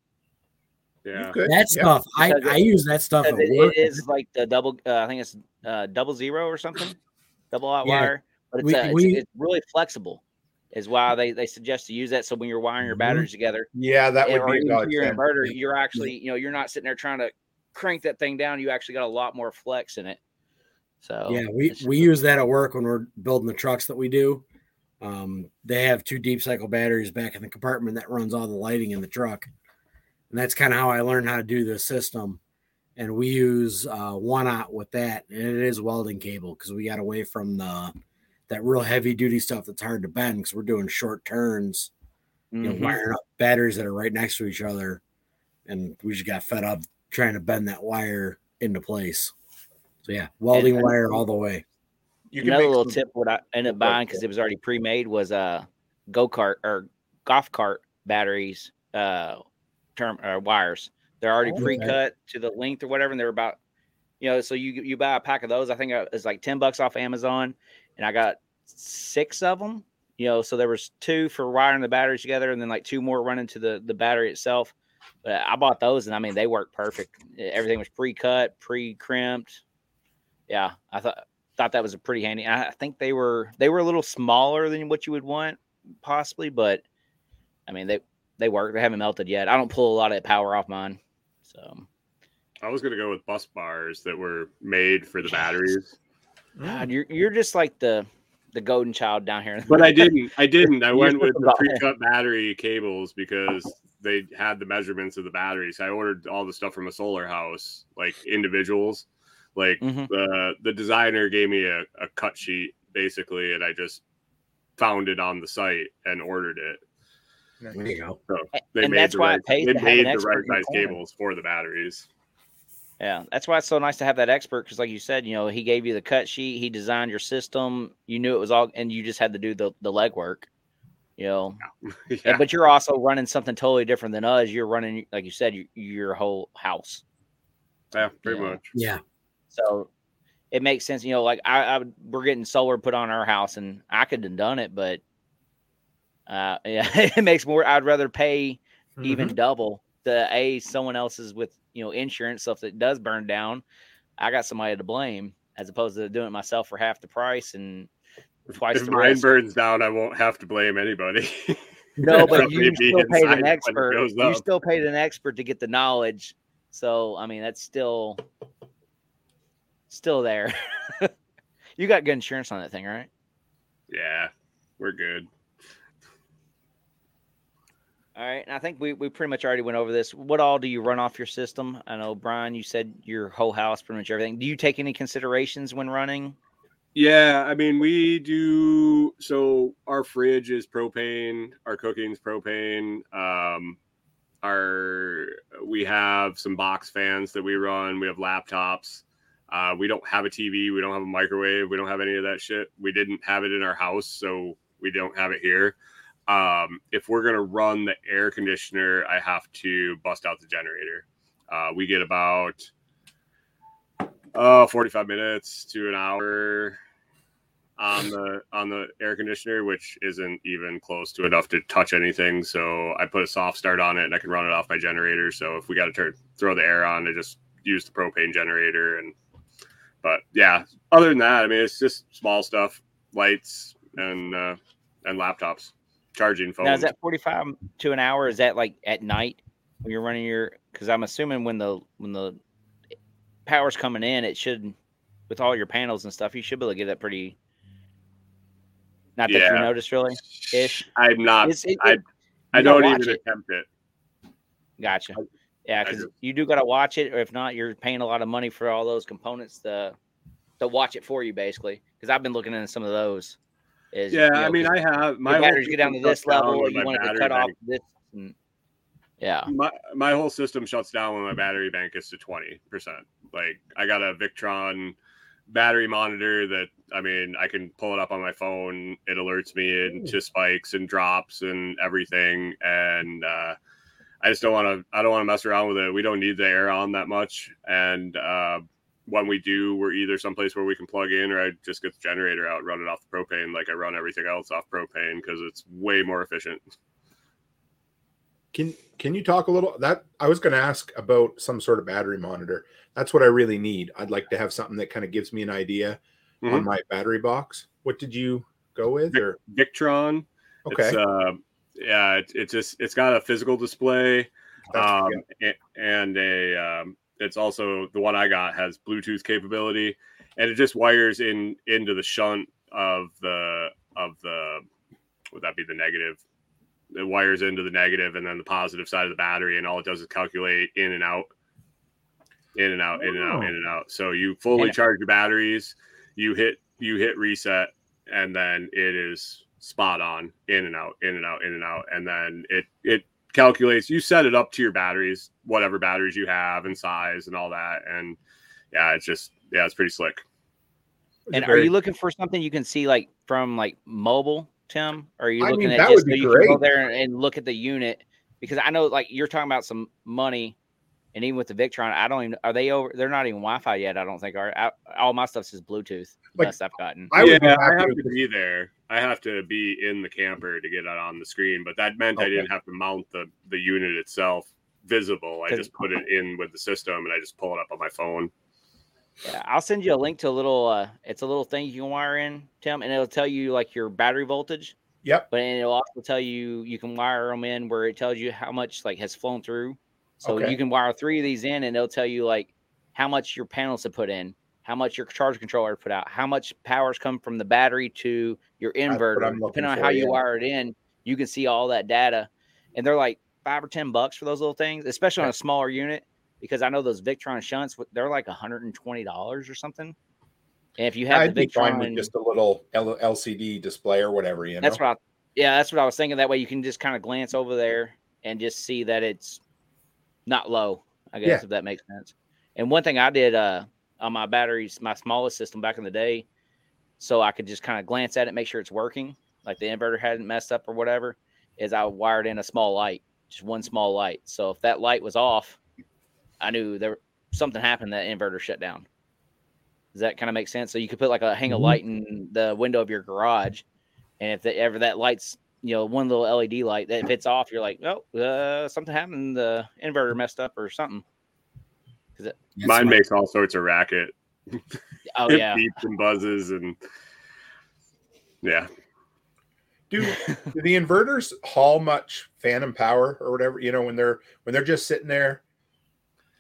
Yeah, that stuff. Yeah. I, I use that stuff. It, it is like the double. Uh, I think it's uh, double zero or something. double out yeah. wire, but it's, we, a, it's, we, it's really flexible. Is why they, they suggest to use that. So when you're wiring your batteries together, yeah, that would be about your inverter. You're actually, you know, you're not sitting there trying to crank that thing down. You actually got a lot more flex in it. So yeah, we we a, use that at work when we're building the trucks that we do. Um, they have two deep cycle batteries back in the compartment that runs all the lighting in the truck, and that's kind of how I learned how to do this system. And we use uh, one out with that, and it is welding cable because we got away from the. That real heavy duty stuff that's hard to bend because we're doing short turns, mm-hmm. you know, wiring up batteries that are right next to each other. And we just got fed up trying to bend that wire into place. So yeah, welding and, wire all the way. You Another little some- tip what I ended up buying because it was already pre-made was uh go-kart or golf cart batteries, uh term uh, wires. They're already oh, pre-cut okay. to the length or whatever, and they're about, you know, so you you buy a pack of those. I think it's like ten bucks off Amazon. And I got six of them, you know, so there was two for wiring the batteries together and then like two more running to the, the battery itself. But I bought those and I mean, they worked perfect. Everything was pre-cut, pre-crimped. Yeah. I thought, thought that was a pretty handy. I think they were, they were a little smaller than what you would want possibly, but I mean, they, they work. They haven't melted yet. I don't pull a lot of power off mine. So I was going to go with bus bars that were made for the batteries. God, you're you're just like the the golden child down here. But I didn't. I didn't. I went with the pre-cut battery cables because they had the measurements of the batteries. I ordered all the stuff from a solar house, like individuals. Like mm-hmm. the the designer gave me a, a cut sheet basically, and I just found it on the site and ordered it. There you go. So they and made that's the why right, I paid they made the right size cables for the batteries. Yeah, that's why it's so nice to have that expert because, like you said, you know, he gave you the cut sheet, he designed your system, you knew it was all, and you just had to do the, the legwork, you know. Yeah. Yeah, but you're also running something totally different than us. You're running, like you said, your, your whole house. Yeah, pretty you know? much. Yeah. So it makes sense, you know, like I, I we're getting solar put on our house, and I could have done it, but uh, yeah, it makes more. I'd rather pay mm-hmm. even double the a someone else's with. You know, insurance stuff that does burn down, I got somebody to blame as opposed to doing it myself for half the price and twice if the mine rest. burns down, I won't have to blame anybody. No, but you still paid an expert. You still paid an expert to get the knowledge. So, I mean, that's still still there. You got good insurance on that thing, right? Yeah, we're good. All right, and I think we, we pretty much already went over this. What all do you run off your system? I know, Brian, you said your whole house, pretty much everything. Do you take any considerations when running? Yeah, I mean, we do. So our fridge is propane. Our cooking's propane. Um, our we have some box fans that we run. We have laptops. Uh, we don't have a T V. We don't have a microwave. We don't have any of that shit. We didn't have it in our house, so we don't have it here. Um, if we're going to run the air conditioner, I have to bust out the generator. Uh, we get about uh, forty-five minutes to an hour on the on the air conditioner, which isn't even close to enough to touch anything. So I put a soft start on it, and I can run it off my generator. So if we got to turn throw the air on, I just use the propane generator. And but yeah, other than that, I mean, it's just small stuff, lights and uh, and laptops. Charging phones. Now, is that forty-five to an hour? Is that like at night when you're running your? Because I'm assuming when the when the power's coming in, it should, with all your panels and stuff, you should be able to get that pretty. Not that yeah. you notice really. Ish. I'm not. It, it, I I don't even it. attempt it. Gotcha. I, yeah, because you do got to watch it, or if not, you're paying a lot of money for all those components to to watch it for you, basically. Because I've been looking into some of those. Is, yeah, you know, I mean, I have my batteries get down to this level. You want to cut off this, and, yeah. My my whole system shuts down when my battery bank is to twenty percent. Like I got a Victron battery monitor that I mean I can pull it up on my phone. It alerts me into spikes and drops and everything. And uh, I just don't want to. I don't want to mess around with it. We don't need the air on that much. And uh, when we do, we're either someplace where we can plug in, or I just get the generator out, run it off the propane. Like I run everything else off propane because it's way more efficient. Can, can you talk a little that I was going to ask about some sort of battery monitor. That's what I really need. I'd like to have something that kind of gives me an idea mm-hmm. on my battery box. What did you go with? Vic- or Victron. Okay. It's, uh, yeah, it's it just it's got a physical display, um, yeah. and a um, it's also the one I got has Bluetooth capability, and it just wires in into the shunt of the of the would that be the negative. It wires into the negative and then the positive side of the battery, and all it does is calculate in and out, in and out, in and out, in and out. So you fully charge your batteries, you hit you hit reset, and then it is spot on, in and out, in and out, in and out, and then it it calculates. You set it up to your batteries, whatever batteries you have, and size, and all that. And yeah, it's just yeah, it's pretty slick. And are you looking for something you can see like from like mobile? Tim, or are you looking I mean, at just so you great. Can go there and, and look at the unit? Because I know, like you're talking about some money, and even with the Victron, I don't even are they over? They're not even Wi-Fi yet. I don't think are I, all my stuff is Bluetooth. Like, best I've gotten. I, yeah, I have to be there. I have to be in the camper to get it on the screen. But that meant okay. I didn't have to mount the the unit itself visible. I just put it in with the system, and I just pull it up on my phone. Yeah, I'll send you a link to a little. Uh, it's a little thing you can wire in, Tim, and it'll tell you like your battery voltage. Yep. But it'll also tell you you can wire them in where it tells you how much like has flown through. So okay. you can wire three of these in, and it'll tell you like how much your panels have put in, how much your charge controller put out, how much power's come from the battery to your inverter. Depending on how you yeah. wire it in, you can see all that data. And they're like five or ten bucks for those little things, especially okay. on a smaller unit. Because I know those Victron shunts, they're like one hundred twenty dollars or something. And if you have I'd the Victron, and, just a little L C D display or whatever, you know. That's what. I, yeah, that's what I was thinking. That way, you can just kind of glance over there and just see that it's not low. I guess yeah. if that makes sense. And one thing I did uh, on my batteries, my smallest system back in the day, so I could just kind of glance at it, make sure it's working, like the inverter hadn't messed up or whatever. Is I wired in a small light, just one small light. So if that light was off, I knew there something happened. That inverter shut down. Does that kind of make sense? So you could put like a hang of light in the window of your garage, and if the, ever that light's, you know, one little L E D light that if it's off, you're like, oh, uh, something happened. The inverter messed up or something. It, Mine makes cool. all sorts of racket. Oh it yeah, beeps and buzzes and yeah. Do, do the inverters haul much phantom power or whatever? You know, when they're when they're just sitting there.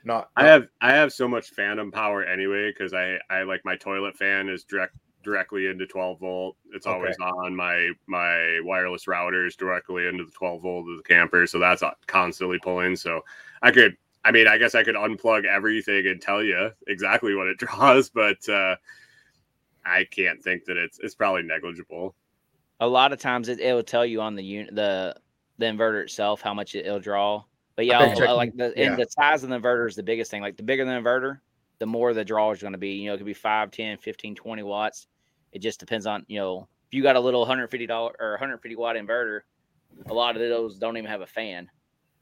Not, not I have I have so much phantom power anyway because I, I like my toilet fan is direct directly into twelve volt. It's okay. always on. My my wireless router is directly into the twelve volt of the camper, so that's constantly pulling. So I could I mean I guess I could unplug everything and tell you exactly what it draws, but uh, I can't think that it's it's probably negligible. A lot of times it will tell you on the unit the the inverter itself how much it, it'll draw. But yeah, checking, like the yeah. and the size of the inverter is the biggest thing. Like the bigger the inverter, the more the draw is going to be. You know, it could be five, ten, fifteen, twenty watts. It just depends on, you know, if you got a little one hundred fifty dollars or one hundred fifty watt inverter, a lot of those don't even have a fan.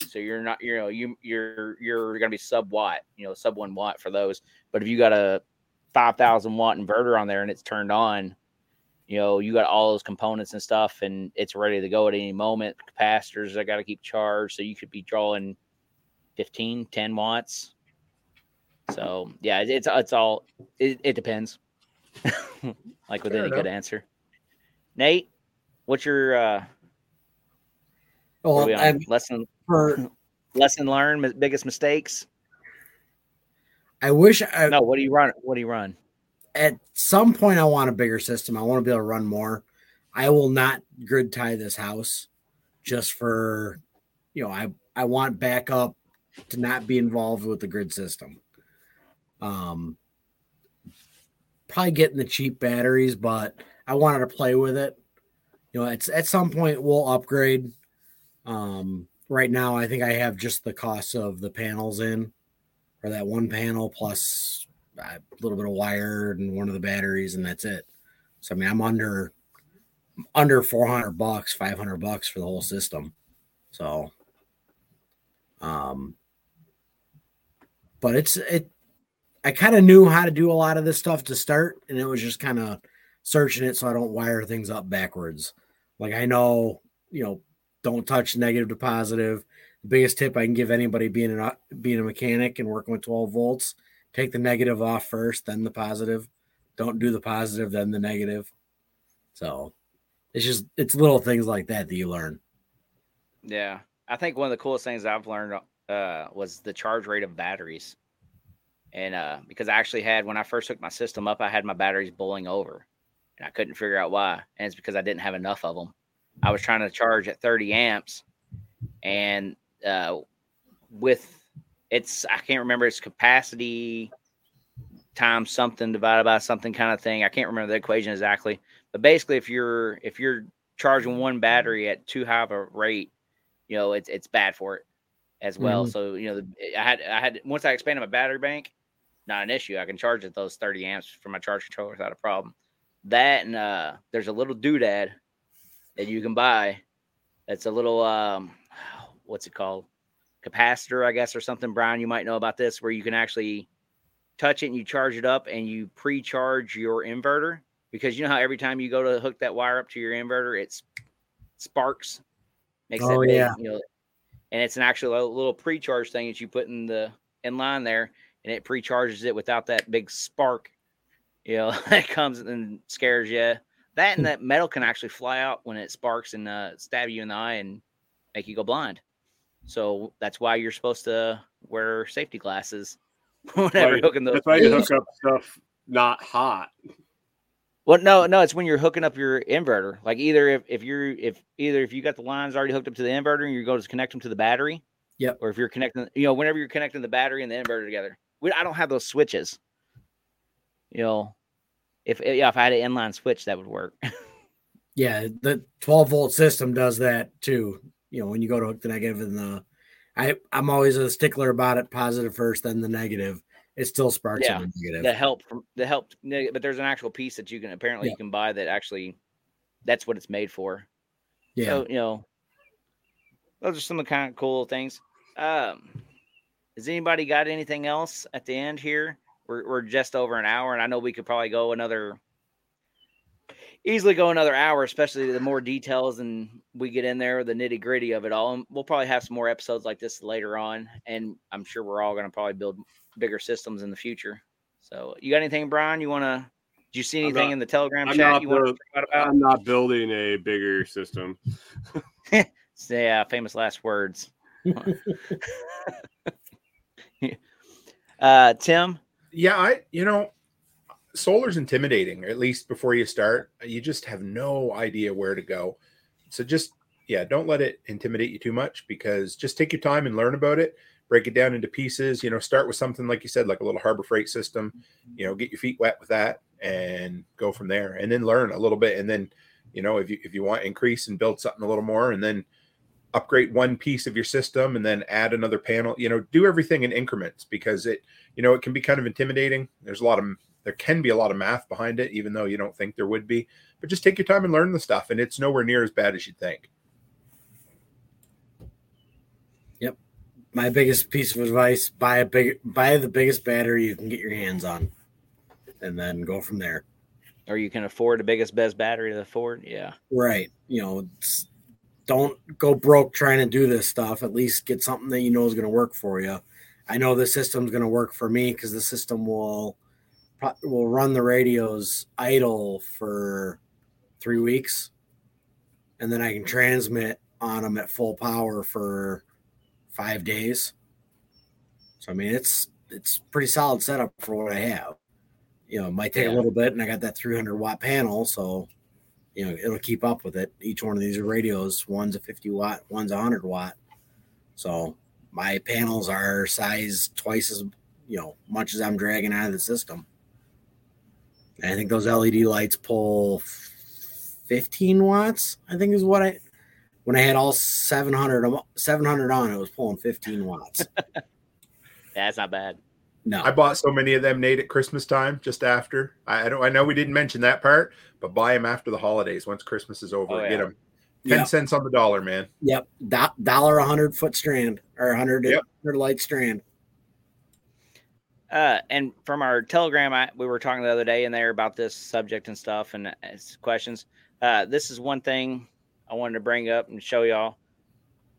So you're not, you know, you you're you're going to be sub watt, you know, sub one watt for those. But if you got a five thousand watt inverter on there and it's turned on, you know, you got all those components and stuff, and it's ready to go at any moment. Capacitors, I got to keep charged. So you could be drawing fifteen, ten watts. So, yeah, it's it's all, it, it depends. Like with Fair any enough. Good answer. Nate, what's your uh, well, we on? lesson for, lesson learned, biggest mistakes? I wish I. No, what do you run? What do you run? At some point, I want a bigger system. I want to be able to run more. I will not grid tie this house just for, you know, I, I want backup to not be involved with the grid system. Um, probably getting the cheap batteries, but I wanted to play with it. You know, it's at some point we'll upgrade. Um, right now, I think I have just the cost of the panels in, or that one panel plus a little bit of wire and one of the batteries, and that's it. So I mean, I'm under under four hundred bucks, five hundred bucks for the whole system. So, um, but it's it. I kind of knew how to do a lot of this stuff to start, and it was just kind of searching it so I don't wire things up backwards. Like I know, you know, don't touch negative to positive. The biggest tip I can give anybody being a being a mechanic and working with twelve volts. Take the negative off first, then the positive. Don't do the positive, then the negative. So it's just, it's little things like that that you learn. Yeah. I think one of the coolest things I've learned uh, was the charge rate of batteries. And uh, because I actually had, when I first hooked my system up, I had my batteries boiling over and I couldn't figure out why. And it's because I didn't have enough of them. I was trying to charge at thirty amps and uh, with it's, I can't remember its capacity times something divided by something kind of thing. I can't remember the equation exactly, but basically if you're, if you're charging one battery at too high of a rate, you know, it's, it's bad for it as well. Mm-hmm. So, you know, the, I had, I had, once I expanded my battery bank, not an issue. I can charge at those thirty amps from my charge controller without a problem. That, and uh, there's a little doodad that you can buy. It's a little, um, what's it called? Capacitor, I guess, or something. Brian, you might know about this, where you can actually touch it and you charge it up and you pre-charge your inverter, because you know how every time you go to hook that wire up to your inverter, it's sparks. Makes oh, it big, yeah. You know, and it's an actual little pre-charge thing that you put in the in line there, and it pre-charges it without that big spark, you know, that comes and scares you. That and that metal can actually fly out when it sparks and uh, stab you in the eye and make you go blind. So that's why you're supposed to wear safety glasses whenever right. hooking those. That's why you hook up stuff not hot. Well, no, no, it's when you're hooking up your inverter. Like either if, if you're if either if you got the lines already hooked up to the inverter and you're going to connect them to the battery. Yeah. Or if you're connecting, you know, whenever you're connecting the battery and the inverter together. We, I don't have those switches. You know, if yeah, if I had an inline switch, that would work. Yeah, the twelve volt system does that too. You know, when you go to hook the negative and the, I, I'm always a stickler about it. Positive first, then the negative. It still sparks. Yeah, the negative. The help, the help. But there's an actual piece that you can apparently yeah. you can buy that actually, that's what it's made for. Yeah. So you know, those are some of the kind of cool things. Um, has anybody got anything else at the end here? We're we're just over an hour, and I know we could probably go another. Easily go another hour, especially the more details and we get in there, the nitty gritty of it all. And we'll probably have some more episodes like this later on. And I'm sure we're all going to probably build bigger systems in the future. So you got anything, Brian, you want to, do you see anything not, in the Telegram I'm chat you want to talk about? I'm not building a bigger system. Yeah. Famous last words. uh, Tim. Yeah. I, you know, solar's intimidating, at least before you start. You just have no idea where to go. So just, yeah, don't let it intimidate you too much, because just take your time and learn about it. Break it down into pieces. You know, start with something, like you said, like a little Harbor Freight system. You know, get your feet wet with that and go from there, and then learn a little bit. And then, you know, if you if you want, increase and build something a little more, and then upgrade one piece of your system and then add another panel. You know, do everything in increments, because it, you know, it can be kind of intimidating. There's a lot of There can be a lot of math behind it, even though you don't think there would be. But just take your time and learn the stuff, and it's nowhere near as bad as you think. Yep. My biggest piece of advice, buy a big, buy the biggest battery you can get your hands on, and then go from there. Or you can afford the biggest, best battery to afford. Yeah. Right. You know, don't go broke trying to do this stuff. At least get something that you know is going to work for you. I know this system's going to work for me, because the system will... We'll run the radios idle for three weeks, and then I can transmit on them at full power for five days. So I mean, it's it's pretty solid setup for what I have. You know, it might take yeah. a little bit, and I got that three hundred watt panel, so you know it'll keep up with it. Each one of these radios, one's a fifty watt, one's a one hundred watt. So my panels are sized twice as you know much as I'm dragging out of the system. I think those L E D lights pull fifteen watts, I think is what I, when I had all seven hundred on, it was pulling fifteen watts. That's not bad. No. I bought so many of them, Nate, at Christmas time, just after. I, I don't, I know we didn't mention that part, but buy them after the holidays. Once Christmas is over, oh, yeah. get them. ten yep. cents on the dollar, man. Yep. Do- dollar a hundred foot strand or a hundred yep. light strand. Uh, and from our Telegram, I, we were talking the other day in there about this subject and stuff and uh, questions. Uh, this is one thing I wanted to bring up and show y'all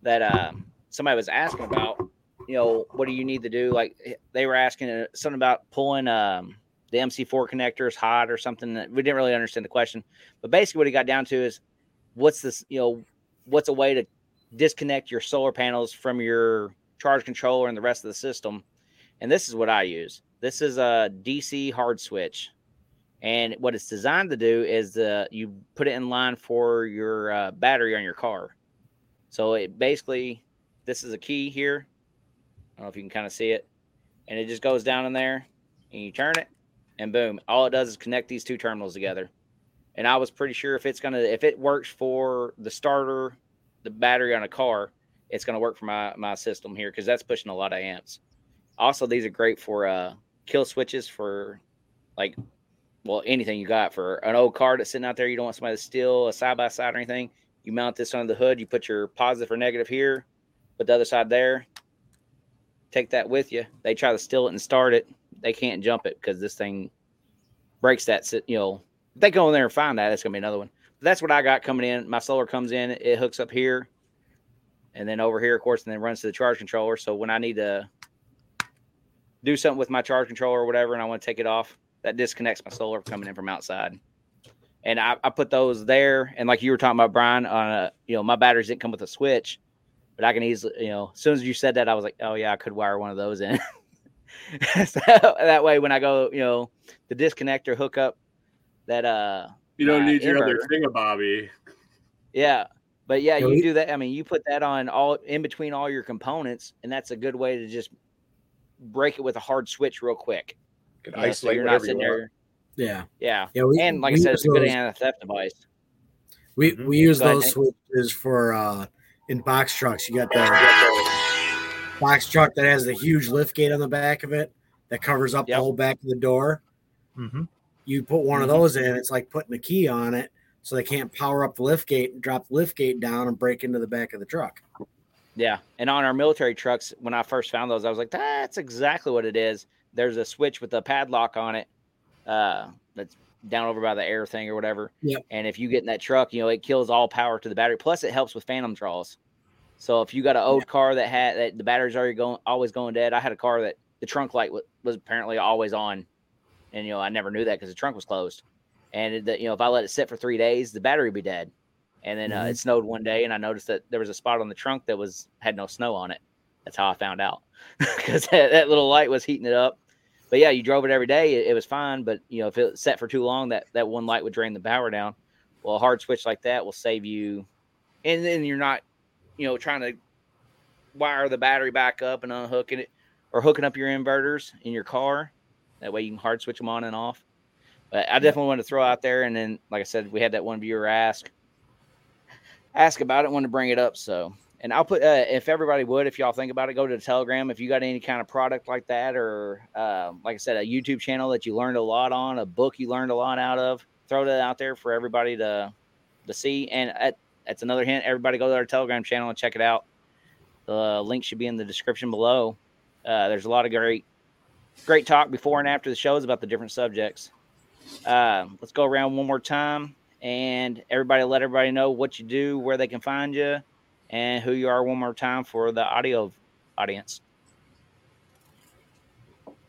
that uh, somebody was asking about, you know, what do you need to do? Like they were asking something about pulling um, the M C four connector is hot or something. That we didn't really understand the question, but basically what it got down to is what's this, you know, what's a way to disconnect your solar panels from your charge controller and the rest of the system. And this is what I use. This is a D C hard switch. And what it's designed to do is uh, you put it in line for your uh, battery on your car. So it basically, this is a key here. I don't know if you can kind of see it. And it just goes down in there and you turn it and boom. All it does is connect these two terminals together. And I was pretty sure if it's going to, if it works for the starter, the battery on a car, it's going to work for my, my system here because that's pushing a lot of amps. Also, these are great for uh, kill switches for like, well, anything you got for an old car that's sitting out there. You don't want somebody to steal a side-by-side or anything. You mount this under the hood. You put your positive or negative here, put the other side there. Take that with you. They try to steal it and start it. They can't jump it because this thing breaks that, you know. If they go in there and find that, that's going to be another one. But that's what I got coming in. My solar comes in. It hooks up here. And then over here, of course, and then runs to the charge controller. So when I need to do something with my charge controller or whatever, and I want to take it off, that disconnects my solar coming in from outside. And I, I put those there. And like you were talking about, Brian, on a, you know, my batteries didn't come with a switch, but I can easily, you know, as soon as you said that, I was like, oh yeah, I could wire one of those in. So that way, when I go, you know, the disconnector hookup that, uh, you don't need your other thingabobby. Yeah. But yeah, you do that. I mean, you put that on all in between all your components, and that's a good way to just break it with a hard switch real quick. Can yeah, isolate so you're not sitting you there. Yeah. Yeah. yeah we, and like I said, it's a good anti-theft device. We we use Go those ahead. switches for uh, in box trucks. You got the box truck that has the huge lift gate on the back of it that covers up yep. the whole back of the door. Mm-hmm. You put one mm-hmm. of those in, it's like putting a key on it so they can't power up the lift gate and drop the lift gate down and break into the back of the truck. Yeah. And on our military trucks, when I first found those, I was like, that's exactly what it is. There's a switch with a padlock on it uh, that's down over by the air thing or whatever. Yep. And if you get in that truck, you know, it kills all power to the battery. Plus, it helps with phantom draws. So if you got an old yeah. car that had that the batteries already going, always going dead. I had a car that the trunk light was, was apparently always on. And, you know, I never knew that because the trunk was closed. And, it, you know, if I let it sit for three days, the battery would be dead. And then uh, mm-hmm. it snowed one day, and I noticed that there was a spot on the trunk that was had no snow on it. That's how I found out because that, that little light was heating it up. But yeah, you drove it every day; it, it was fine. But you know, if it sat for too long, that, that one light would drain the power down. Well, a hard switch like that will save you, and then you're not, you know, trying to wire the battery back up and unhooking it, or hooking up your inverters in your car. That way, you can hard switch them on and off. But I definitely yeah. wanted to throw out there, and then, like I said, we had that one viewer ask. ask about it, want to bring it up. So, and I'll put, uh, if everybody would, if y'all think about it, go to the Telegram. If you got any kind of product like that, or, uh, like I said, a YouTube channel that you learned a lot on, a book you learned a lot out of, throw that out there for everybody to, to see. And at, that's another hint. Everybody go to our Telegram channel and check it out. The link should be in the description below. Uh, there's a lot of great, great talk before and after the shows about the different subjects. Uh, let's go around one more time. And everybody, let everybody know what you do, where they can find you, and who you are one more time for the audio audience.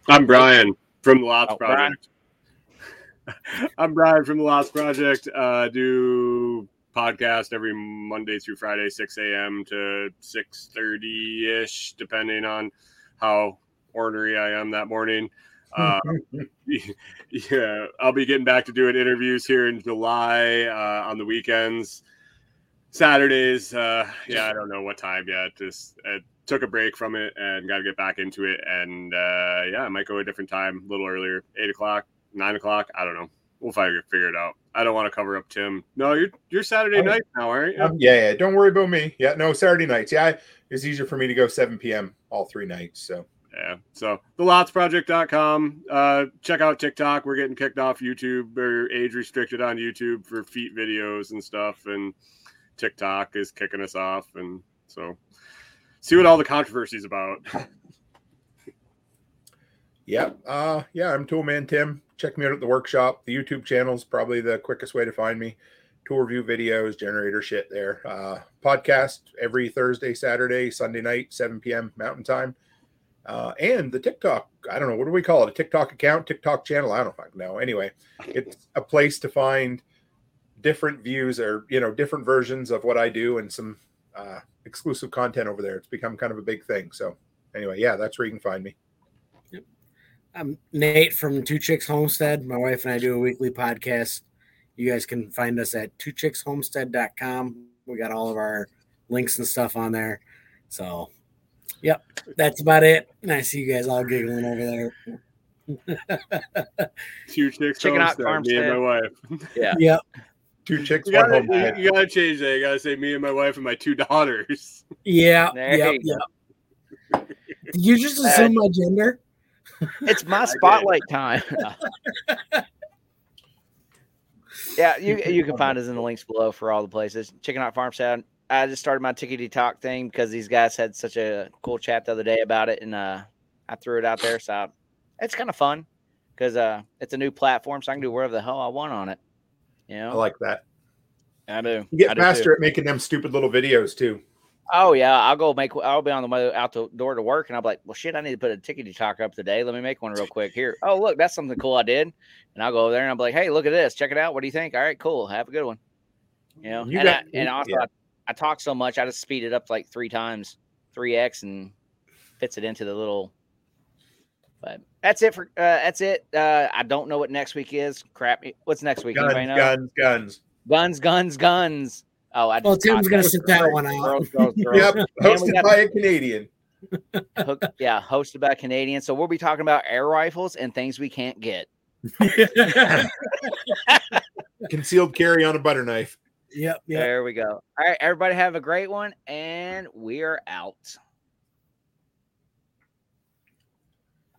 I'm Brian from the Lots oh, Project. I'm Brian from the Lots Project. Uh, do podcast every Monday through Friday, six a.m. to six thirty ish, depending on how ornery I am that morning. uh yeah I'll be getting back to doing interviews here in July uh on the weekends, Saturdays. uh yeah I don't know what time yet. Just I took a break from it and got to get back into it, and uh yeah I might go a different time, a little earlier, eight o'clock, nine o'clock. I don't know, we'll figure it out. I don't want to cover up Tim. No, you're you're Saturday oh, night now, aren't you? Yeah, yeah don't worry about me. Yeah, no, Saturday nights. Yeah, it's easier for me to go seven p.m. all three nights. So yeah, so the lots project dot com. Uh, check out TikTok. We're getting kicked off YouTube, or age restricted on YouTube for feet videos and stuff. And TikTok is kicking us off. And so see what all the controversy is about. yeah. Uh, yeah, I'm Toolman Tim. Check me out at the workshop. The YouTube channel is probably the quickest way to find me. Tool review videos, generator shit there. Uh, podcast every Thursday, Saturday, Sunday night, seven p.m. Mountain Time. Uh, and the TikTok, I don't know, what do we call it? A TikTok account, TikTok channel? I don't fucking know. Anyway, it's a place to find different views or, you know, different versions of what I do and some uh, exclusive content over there. It's become kind of a big thing. So anyway, yeah, that's where you can find me. Yep. I'm Nate from Two Chicks Homestead. My wife and I do a weekly podcast. You guys can find us at two chicks homestead dot com. We got all of our links and stuff on there. So, yep, that's about it. And I see you guys all giggling over there. Two Chicks Chicken Hawk Farms, me and my wife. Yeah. Yep. Two Chicks. You gotta, home you, you gotta change that. You gotta say me and my wife and my two daughters. Yeah. Yep, yep. Did you just assume uh, my gender? It's my spotlight time. Yeah, you you can find us in the links below for all the places. Chicken Hawk Farmstead. I just started my tickety talk thing because these guys had such a cool chat the other day about it, and uh, I threw it out there. So it's kind of fun because uh, it's a new platform, so I can do whatever the hell I want on it. You know, I like that. I do. You get faster at making them stupid little videos too. Oh yeah, I'll go make. I'll be on the way out the door to work, and I'll be like, "Well, shit, I need to put a tickety talk up today. Let me make one real quick here. Oh, look, that's something cool I did." And I'll go over there and I'll be like, "Hey, look at this. Check it out. What do you think? All right, cool. Have a good one." You know, you and, got, I, and also. Yeah. I, I talk so much, I just speed it up like three times, three X, and fits it into the little. But that's it for uh, that's it. Uh, I don't know what next week is. Crap, what's next week? Guns, know? guns, guns, guns, guns, guns. Oh, I. Well, just Tim's gonna sit that one out. Girls, girls, girls. Yep, hosted by a Canadian. Hook, yeah, hosted by a Canadian. So we'll be talking about air rifles and things we can't get. Concealed carry on a butter knife. Yep, yep. There we go. All right, everybody have a great one, and we're out.